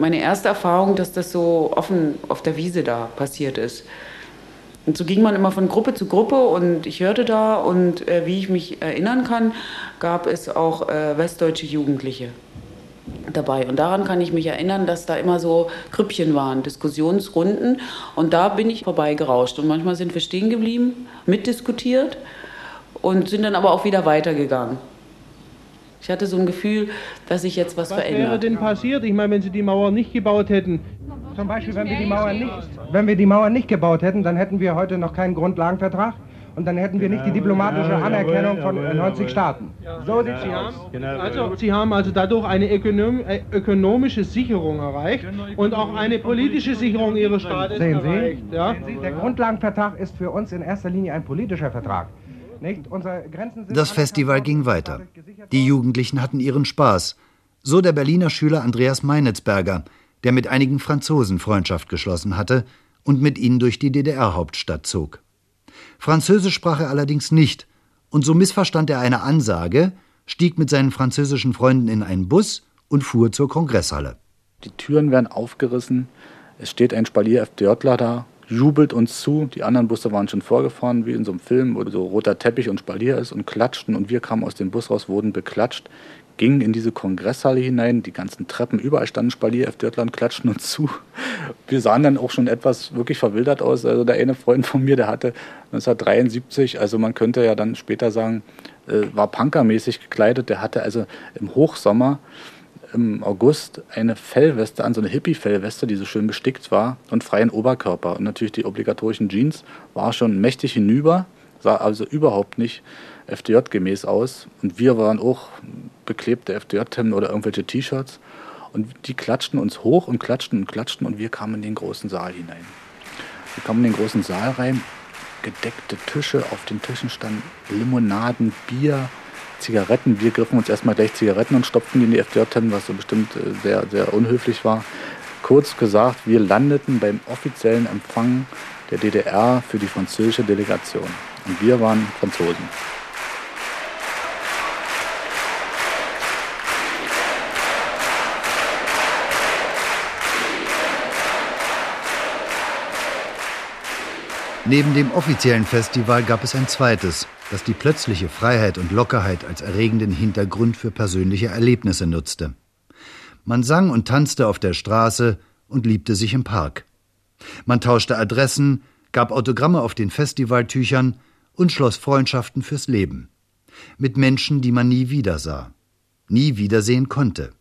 meine erste Erfahrung, dass das so offen auf der Wiese da passiert ist. Und so ging man immer von Gruppe zu Gruppe und ich hörte da und äh, wie ich mich erinnern kann, gab es auch äh, westdeutsche Jugendliche dabei. Und daran kann ich mich erinnern, dass da immer so Grüppchen waren, Diskussionsrunden. Und da bin ich vorbeigerauscht und manchmal sind wir stehen geblieben, mitdiskutiert und sind dann aber auch wieder weitergegangen. Ich hatte so ein Gefühl, dass sich jetzt was, was verändert. Was wäre denn passiert? Ich meine, wenn sie die Mauer nicht gebaut hätten, zum Beispiel, wenn wir die Mauer nicht, wenn wir die Mauer nicht gebaut hätten, dann hätten wir heute noch keinen Grundlagenvertrag und dann hätten wir nicht die diplomatische Anerkennung von neunzig Staaten. So sieht's aus. Also, Sie haben also dadurch eine ökonomische Sicherung erreicht und auch eine politische Sicherung Ihres Staates erreicht. Ja? Sehen Sie, der Grundlagenvertrag ist für uns in erster Linie ein politischer Vertrag. Das Festival ging weiter. Die Jugendlichen hatten ihren Spaß. So der Berliner Schüler Andreas Meinetzberger, der mit einigen Franzosen Freundschaft geschlossen hatte und mit ihnen durch die D D R-Hauptstadt zog. Französisch sprach er allerdings nicht und so missverstand er eine Ansage, stieg mit seinen französischen Freunden in einen Bus und fuhr zur Kongresshalle. Die Türen werden aufgerissen, es steht ein Spalier-FDJler da, jubelt uns zu, die anderen Busse waren schon vorgefahren, wie in so einem Film, wo so roter Teppich und Spalier ist und klatschten und wir kamen aus dem Bus raus, wurden beklatscht, gingen in diese Kongresshalle hinein, die ganzen Treppen, überall standen Spalier, FDJler und klatschten uns zu. Wir sahen dann auch schon etwas wirklich verwildert aus, also der eine Freund von mir, der hatte neunzehnhundertdreiundsiebzig, also man könnte ja dann später sagen, war punkermäßig gekleidet, der hatte also im Hochsommer, im August eine Fellweste an, so eine Hippie-Fellweste, die so schön bestickt war und freien Oberkörper und natürlich die obligatorischen Jeans, war schon mächtig hinüber, sah also überhaupt nicht F D J-gemäß aus und wir waren auch beklebte F D J-Hemden oder irgendwelche T-Shirts und die klatschten uns hoch und klatschten und klatschten und wir kamen in den großen Saal hinein. Wir kamen in den großen Saal rein, gedeckte Tische, auf den Tischen standen Limonaden, Bier, Zigaretten. Wir griffen uns erstmal gleich Zigaretten und stopften die in die F D J-Hemden, was so bestimmt sehr, sehr unhöflich war. Kurz gesagt, wir landeten beim offiziellen Empfang der D D R für die französische Delegation. und wir waren Franzosen. Neben dem offiziellen Festival gab es ein zweites, das die plötzliche Freiheit und Lockerheit als erregenden Hintergrund für persönliche Erlebnisse nutzte. Man sang und tanzte auf der Straße und liebte sich im Park. Man tauschte Adressen, gab Autogramme auf den Festivaltüchern und schloss Freundschaften fürs Leben. Mit Menschen, die man nie wieder sah, nie wiedersehen konnte.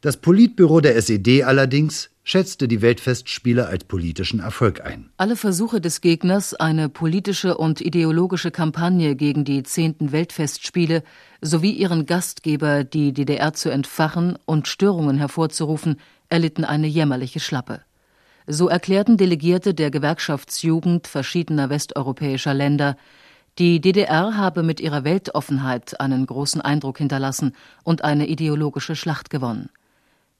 Das Politbüro der S E D allerdings schätzte die Weltfestspiele als politischen Erfolg ein. Alle Versuche des Gegners, eine politische und ideologische Kampagne gegen die zehnten Weltfestspiele sowie ihren Gastgeber, die D D R, zu entfachen und Störungen hervorzurufen, erlitten eine jämmerliche Schlappe. So erklärten Delegierte der Gewerkschaftsjugend verschiedener westeuropäischer Länder, die D D R habe mit ihrer Weltoffenheit einen großen Eindruck hinterlassen und eine ideologische Schlacht gewonnen.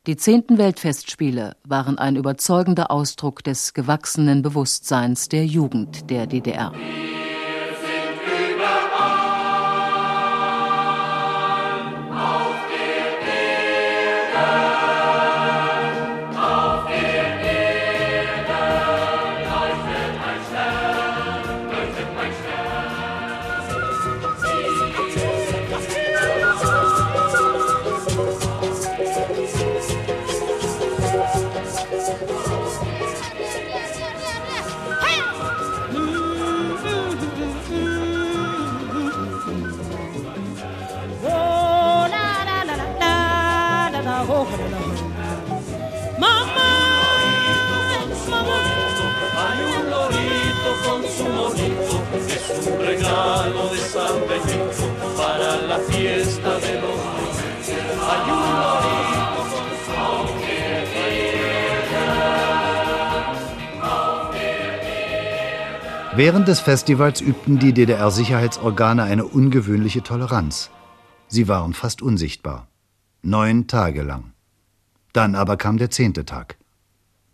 Die zehnten Weltfestspiele waren ein überzeugender Ausdruck des gewachsenen Bewusstseins der Jugend der D D R. Während des Festivals übten die D D R-Sicherheitsorgane eine ungewöhnliche Toleranz. Sie waren fast unsichtbar. Neun Tage lang. Dann aber kam der zehnte Tag.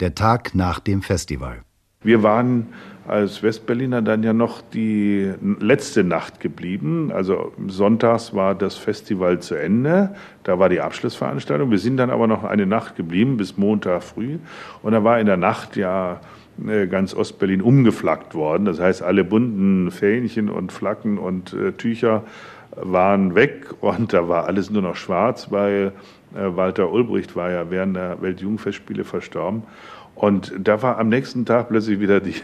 Der Tag nach dem Festival. Wir waren als Westberliner dann ja noch die letzte Nacht geblieben. Also sonntags war das Festival zu Ende. Da war die Abschlussveranstaltung. Wir sind dann aber noch eine Nacht geblieben bis Montag früh. Und da war in der Nacht ja ganz Ostberlin umgeflaggt worden. Das heißt, alle bunten Fähnchen und Flaggen und äh, Tücher waren weg. Und da war alles nur noch schwarz, weil äh, Walter Ulbricht war ja während der Weltjugendfestspiele verstorben. Und da war am nächsten Tag plötzlich wieder die,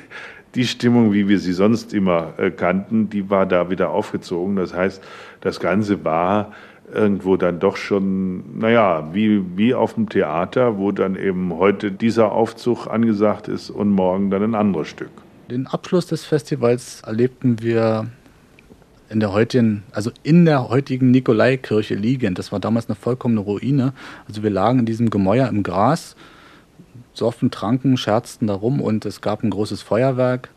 die Stimmung, wie wir sie sonst immer äh, kannten, die war da wieder aufgezogen. Das heißt, das Ganze war irgendwo dann doch schon, naja, wie, wie auf dem Theater, wo dann eben heute dieser Aufzug angesagt ist und morgen dann ein anderes Stück. Den Abschluss des Festivals erlebten wir in der heutigen, also in der heutigen Nikolaikirche liegend. Das war damals eine vollkommene Ruine. Also wir lagen in diesem Gemäuer im Gras, soffen, tranken, scherzten darum und es gab ein großes Feuerwerk.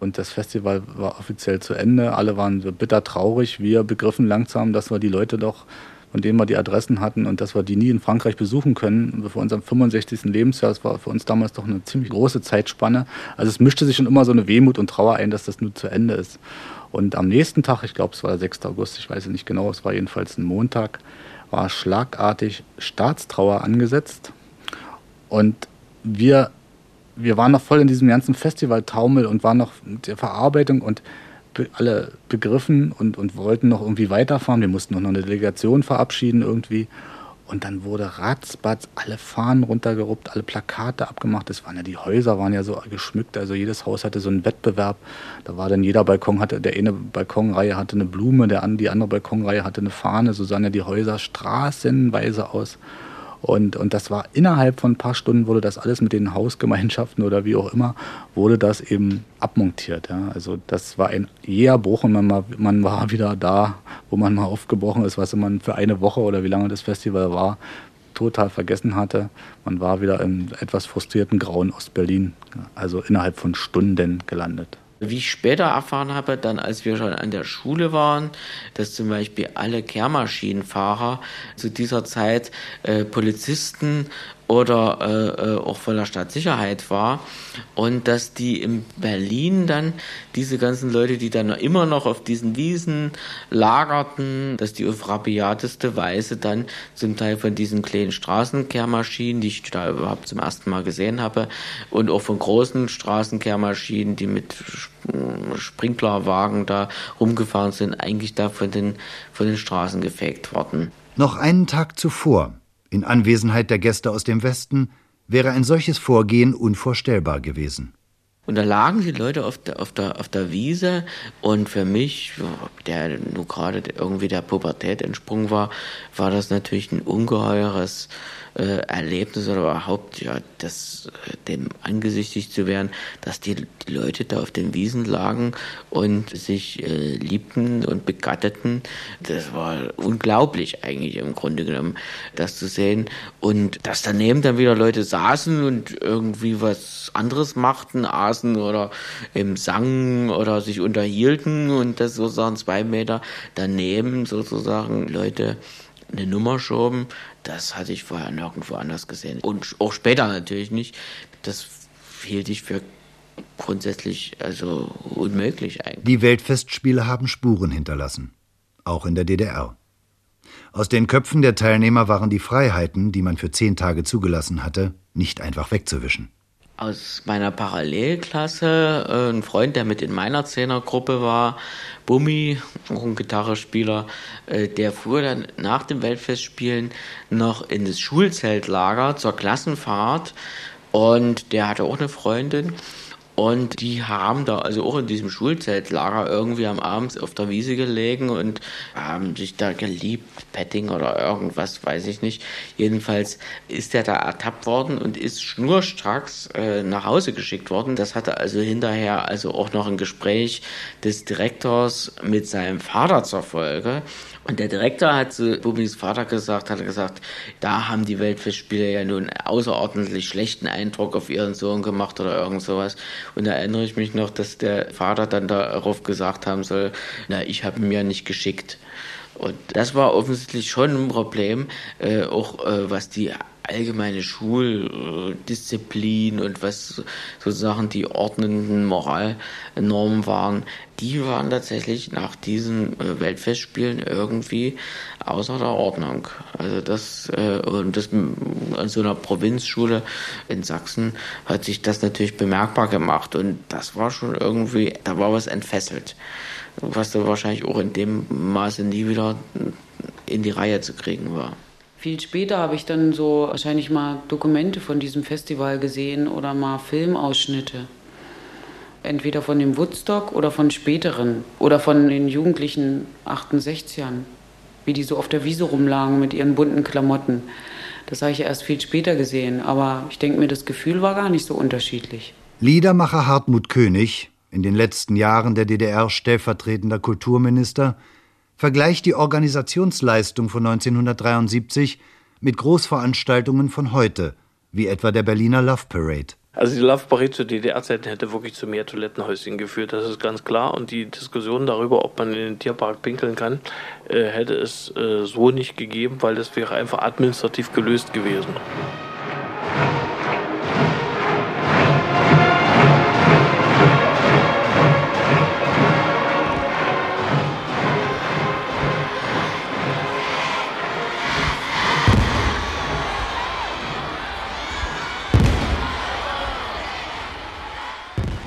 Und das Festival war offiziell zu Ende. Alle waren so bitter traurig. Wir begriffen langsam, dass wir die Leute doch, von denen wir die Adressen hatten und dass wir die nie in Frankreich besuchen können. Vor unserem fünfundsechzigsten Lebensjahr, das war für uns damals doch eine ziemlich große Zeitspanne. Also es mischte sich schon immer so eine Wehmut und Trauer ein, dass das nun zu Ende ist. Und am nächsten Tag, ich glaube es war der sechste August, ich weiß es nicht genau, es war jedenfalls ein Montag, war schlagartig Staatstrauer angesetzt. Und wir... Wir waren noch voll in diesem ganzen Festivaltaumel und waren noch mit der Verarbeitung und be- alle begriffen und, und wollten noch irgendwie weiterfahren. Wir mussten noch eine Delegation verabschieden irgendwie. Und dann wurde ratzbatz alle Fahnen runtergeruppt, alle Plakate abgemacht. Das waren ja, die Häuser waren ja so geschmückt. Also jedes Haus hatte so einen Wettbewerb. Da war dann jeder Balkon, hatte, der eine Balkonreihe hatte eine Blume, der, die andere Balkonreihe hatte eine Fahne. So sahen ja die Häuser straßenweise aus. Und, und das war innerhalb von ein paar Stunden, wurde das alles mit den Hausgemeinschaften oder wie auch immer, wurde das eben abmontiert. Ja. Also das war ein jäher Bruch und man, mal, man war wieder da, wo man mal aufgebrochen ist, was man für eine Woche oder wie lange das Festival war, total vergessen hatte. Man war wieder im etwas frustrierten grauen Ostberlin, also innerhalb von Stunden gelandet. Wie ich später erfahren habe, dann als wir schon an der Schule waren, dass zum Beispiel alle Kehrmaschinenfahrer zu dieser Zeit äh, Polizisten oder äh, auch voller Staatssicherheit war, und dass die in Berlin dann diese ganzen Leute, die dann immer noch auf diesen Wiesen lagerten, dass die auf rabiateste Weise dann zum Teil von diesen kleinen Straßenkehrmaschinen, die ich da überhaupt zum ersten Mal gesehen habe, und auch von großen Straßenkehrmaschinen, die mit Sprinklerwagen da rumgefahren sind, eigentlich da von den, von den Straßen gefegt worden. Noch einen Tag zuvor, in Anwesenheit der Gäste aus dem Westen, wäre ein solches Vorgehen unvorstellbar gewesen. Und da lagen die Leute auf der, auf der, auf der Wiese, und für mich, der nur gerade irgendwie der Pubertät entsprungen war, war das natürlich ein ungeheures äh, Erlebnis, oder überhaupt, ja, das, dem angesichtigt zu werden, dass die, die Leute da auf den Wiesen lagen und sich äh, liebten und begatteten. Das war unglaublich eigentlich im Grunde genommen, das zu sehen. Und dass daneben dann wieder Leute saßen und irgendwie was anderes machten, aßen oder im sangen oder sich unterhielten, und das sozusagen zwei Meter daneben sozusagen Leute eine Nummer schoben, das hatte ich vorher nirgendwo anders gesehen. Und auch später natürlich nicht. Das hielt ich für grundsätzlich also unmöglich eigentlich. Die Weltfestspiele haben Spuren hinterlassen, auch in der D D R. Aus den Köpfen der Teilnehmer waren die Freiheiten, die man für zehn Tage zugelassen hatte, nicht einfach wegzuwischen. Aus meiner Parallelklasse, äh, ein Freund, der mit in meiner Zehnergruppe war, Bummi, auch ein Gitarrespieler, äh, der fuhr dann nach dem Weltfestspielen noch in das Schulzeltlager zur Klassenfahrt, und der hatte auch eine Freundin. Und die haben da also auch in diesem Schulzeltlager irgendwie am Abend auf der Wiese gelegen und haben sich da geliebt, Petting oder irgendwas, weiß ich nicht. Jedenfalls ist der da ertappt worden und ist schnurstracks äh, nach Hause geschickt worden. Das hatte also hinterher also auch noch ein Gespräch des Direktors mit seinem Vater zur Folge. Und der Direktor hat zu Bubis Vater gesagt, hat gesagt, da haben die Weltfestspiele ja nun einen außerordentlich schlechten Eindruck auf ihren Sohn gemacht oder irgend sowas. Und da erinnere ich mich noch, dass der Vater dann darauf gesagt haben soll, na, ich habe ihn ja nicht geschickt. Und das war offensichtlich schon ein Problem, äh, auch äh, was die allgemeine Schuldisziplin und was sozusagen die ordnenden Moralnormen waren, die waren tatsächlich nach diesen Weltfestspielen irgendwie außer der Ordnung. Also das, und das an so einer Provinzschule in Sachsen hat sich das natürlich bemerkbar gemacht, und das war schon irgendwie, da war was entfesselt, was da wahrscheinlich auch in dem Maße nie wieder in die Reihe zu kriegen war. Viel später habe ich dann so wahrscheinlich mal Dokumente von diesem Festival gesehen oder mal Filmausschnitte. Entweder von dem Woodstock oder von späteren oder von den jugendlichen achtundsechzigern, wie die so auf der Wiese rumlagen mit ihren bunten Klamotten. Das habe ich erst viel später gesehen, aber ich denke mir, das Gefühl war gar nicht so unterschiedlich. Liedermacher Hartmut König, in den letzten Jahren der D D R stellvertretender Kulturminister, vergleicht die Organisationsleistung von neunzehnhundertdreiundsiebzig mit Großveranstaltungen von heute, wie etwa der Berliner Love Parade. Also die Love Parade zu D D R-Zeiten hätte wirklich zu mehr Toilettenhäuschen geführt, das ist ganz klar. Und die Diskussion darüber, ob man in den Tierpark pinkeln kann, äh, hätte es äh, so nicht gegeben, weil das wäre einfach administrativ gelöst gewesen.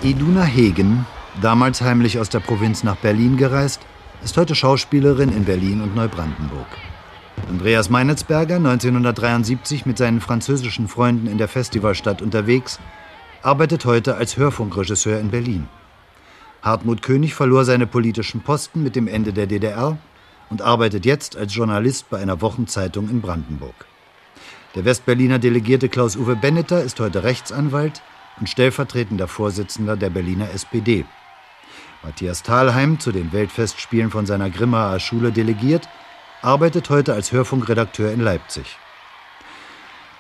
Iduna Hegen, damals heimlich aus der Provinz nach Berlin gereist, ist heute Schauspielerin in Berlin und Neubrandenburg. Andreas Meinetzberger, neunzehnhundertdreiundsiebzig mit seinen französischen Freunden in der Festivalstadt unterwegs, arbeitet heute als Hörfunkregisseur in Berlin. Hartmut König verlor seine politischen Posten mit dem Ende der D D R und arbeitet jetzt als Journalist bei einer Wochenzeitung in Brandenburg. Der Westberliner Delegierte Klaus Uwe ist heute Rechtsanwalt und stellvertretender Vorsitzender der Berliner S P D. Matthias Thalheim, zu den Weltfestspielen von seiner Grimmaer Schule delegiert, arbeitet heute als Hörfunkredakteur in Leipzig.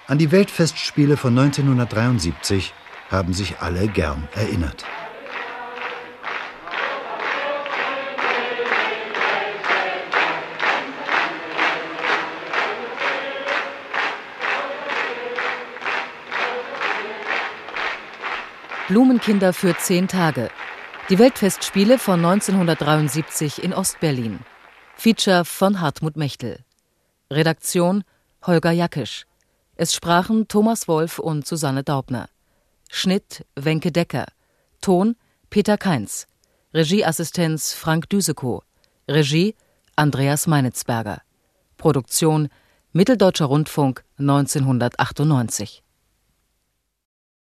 An die Weltfestspiele von neunzehnhundertdreiundsiebzig haben sich alle gern erinnert. Blumenkinder für zehn Tage. Die Weltfestspiele von neunzehnhundertdreiundsiebzig in Ostberlin. Feature von Hartmut Mechtel. Redaktion Holger Jakisch. Es sprachen Thomas Wolf und Susanne Daubner. Schnitt Wenke Decker. Ton Peter Kainz. Regieassistenz Frank Düsekow. Regie Andreas Meinetzberger. Produktion Mitteldeutscher Rundfunk neunzehnhundertachtundneunzig.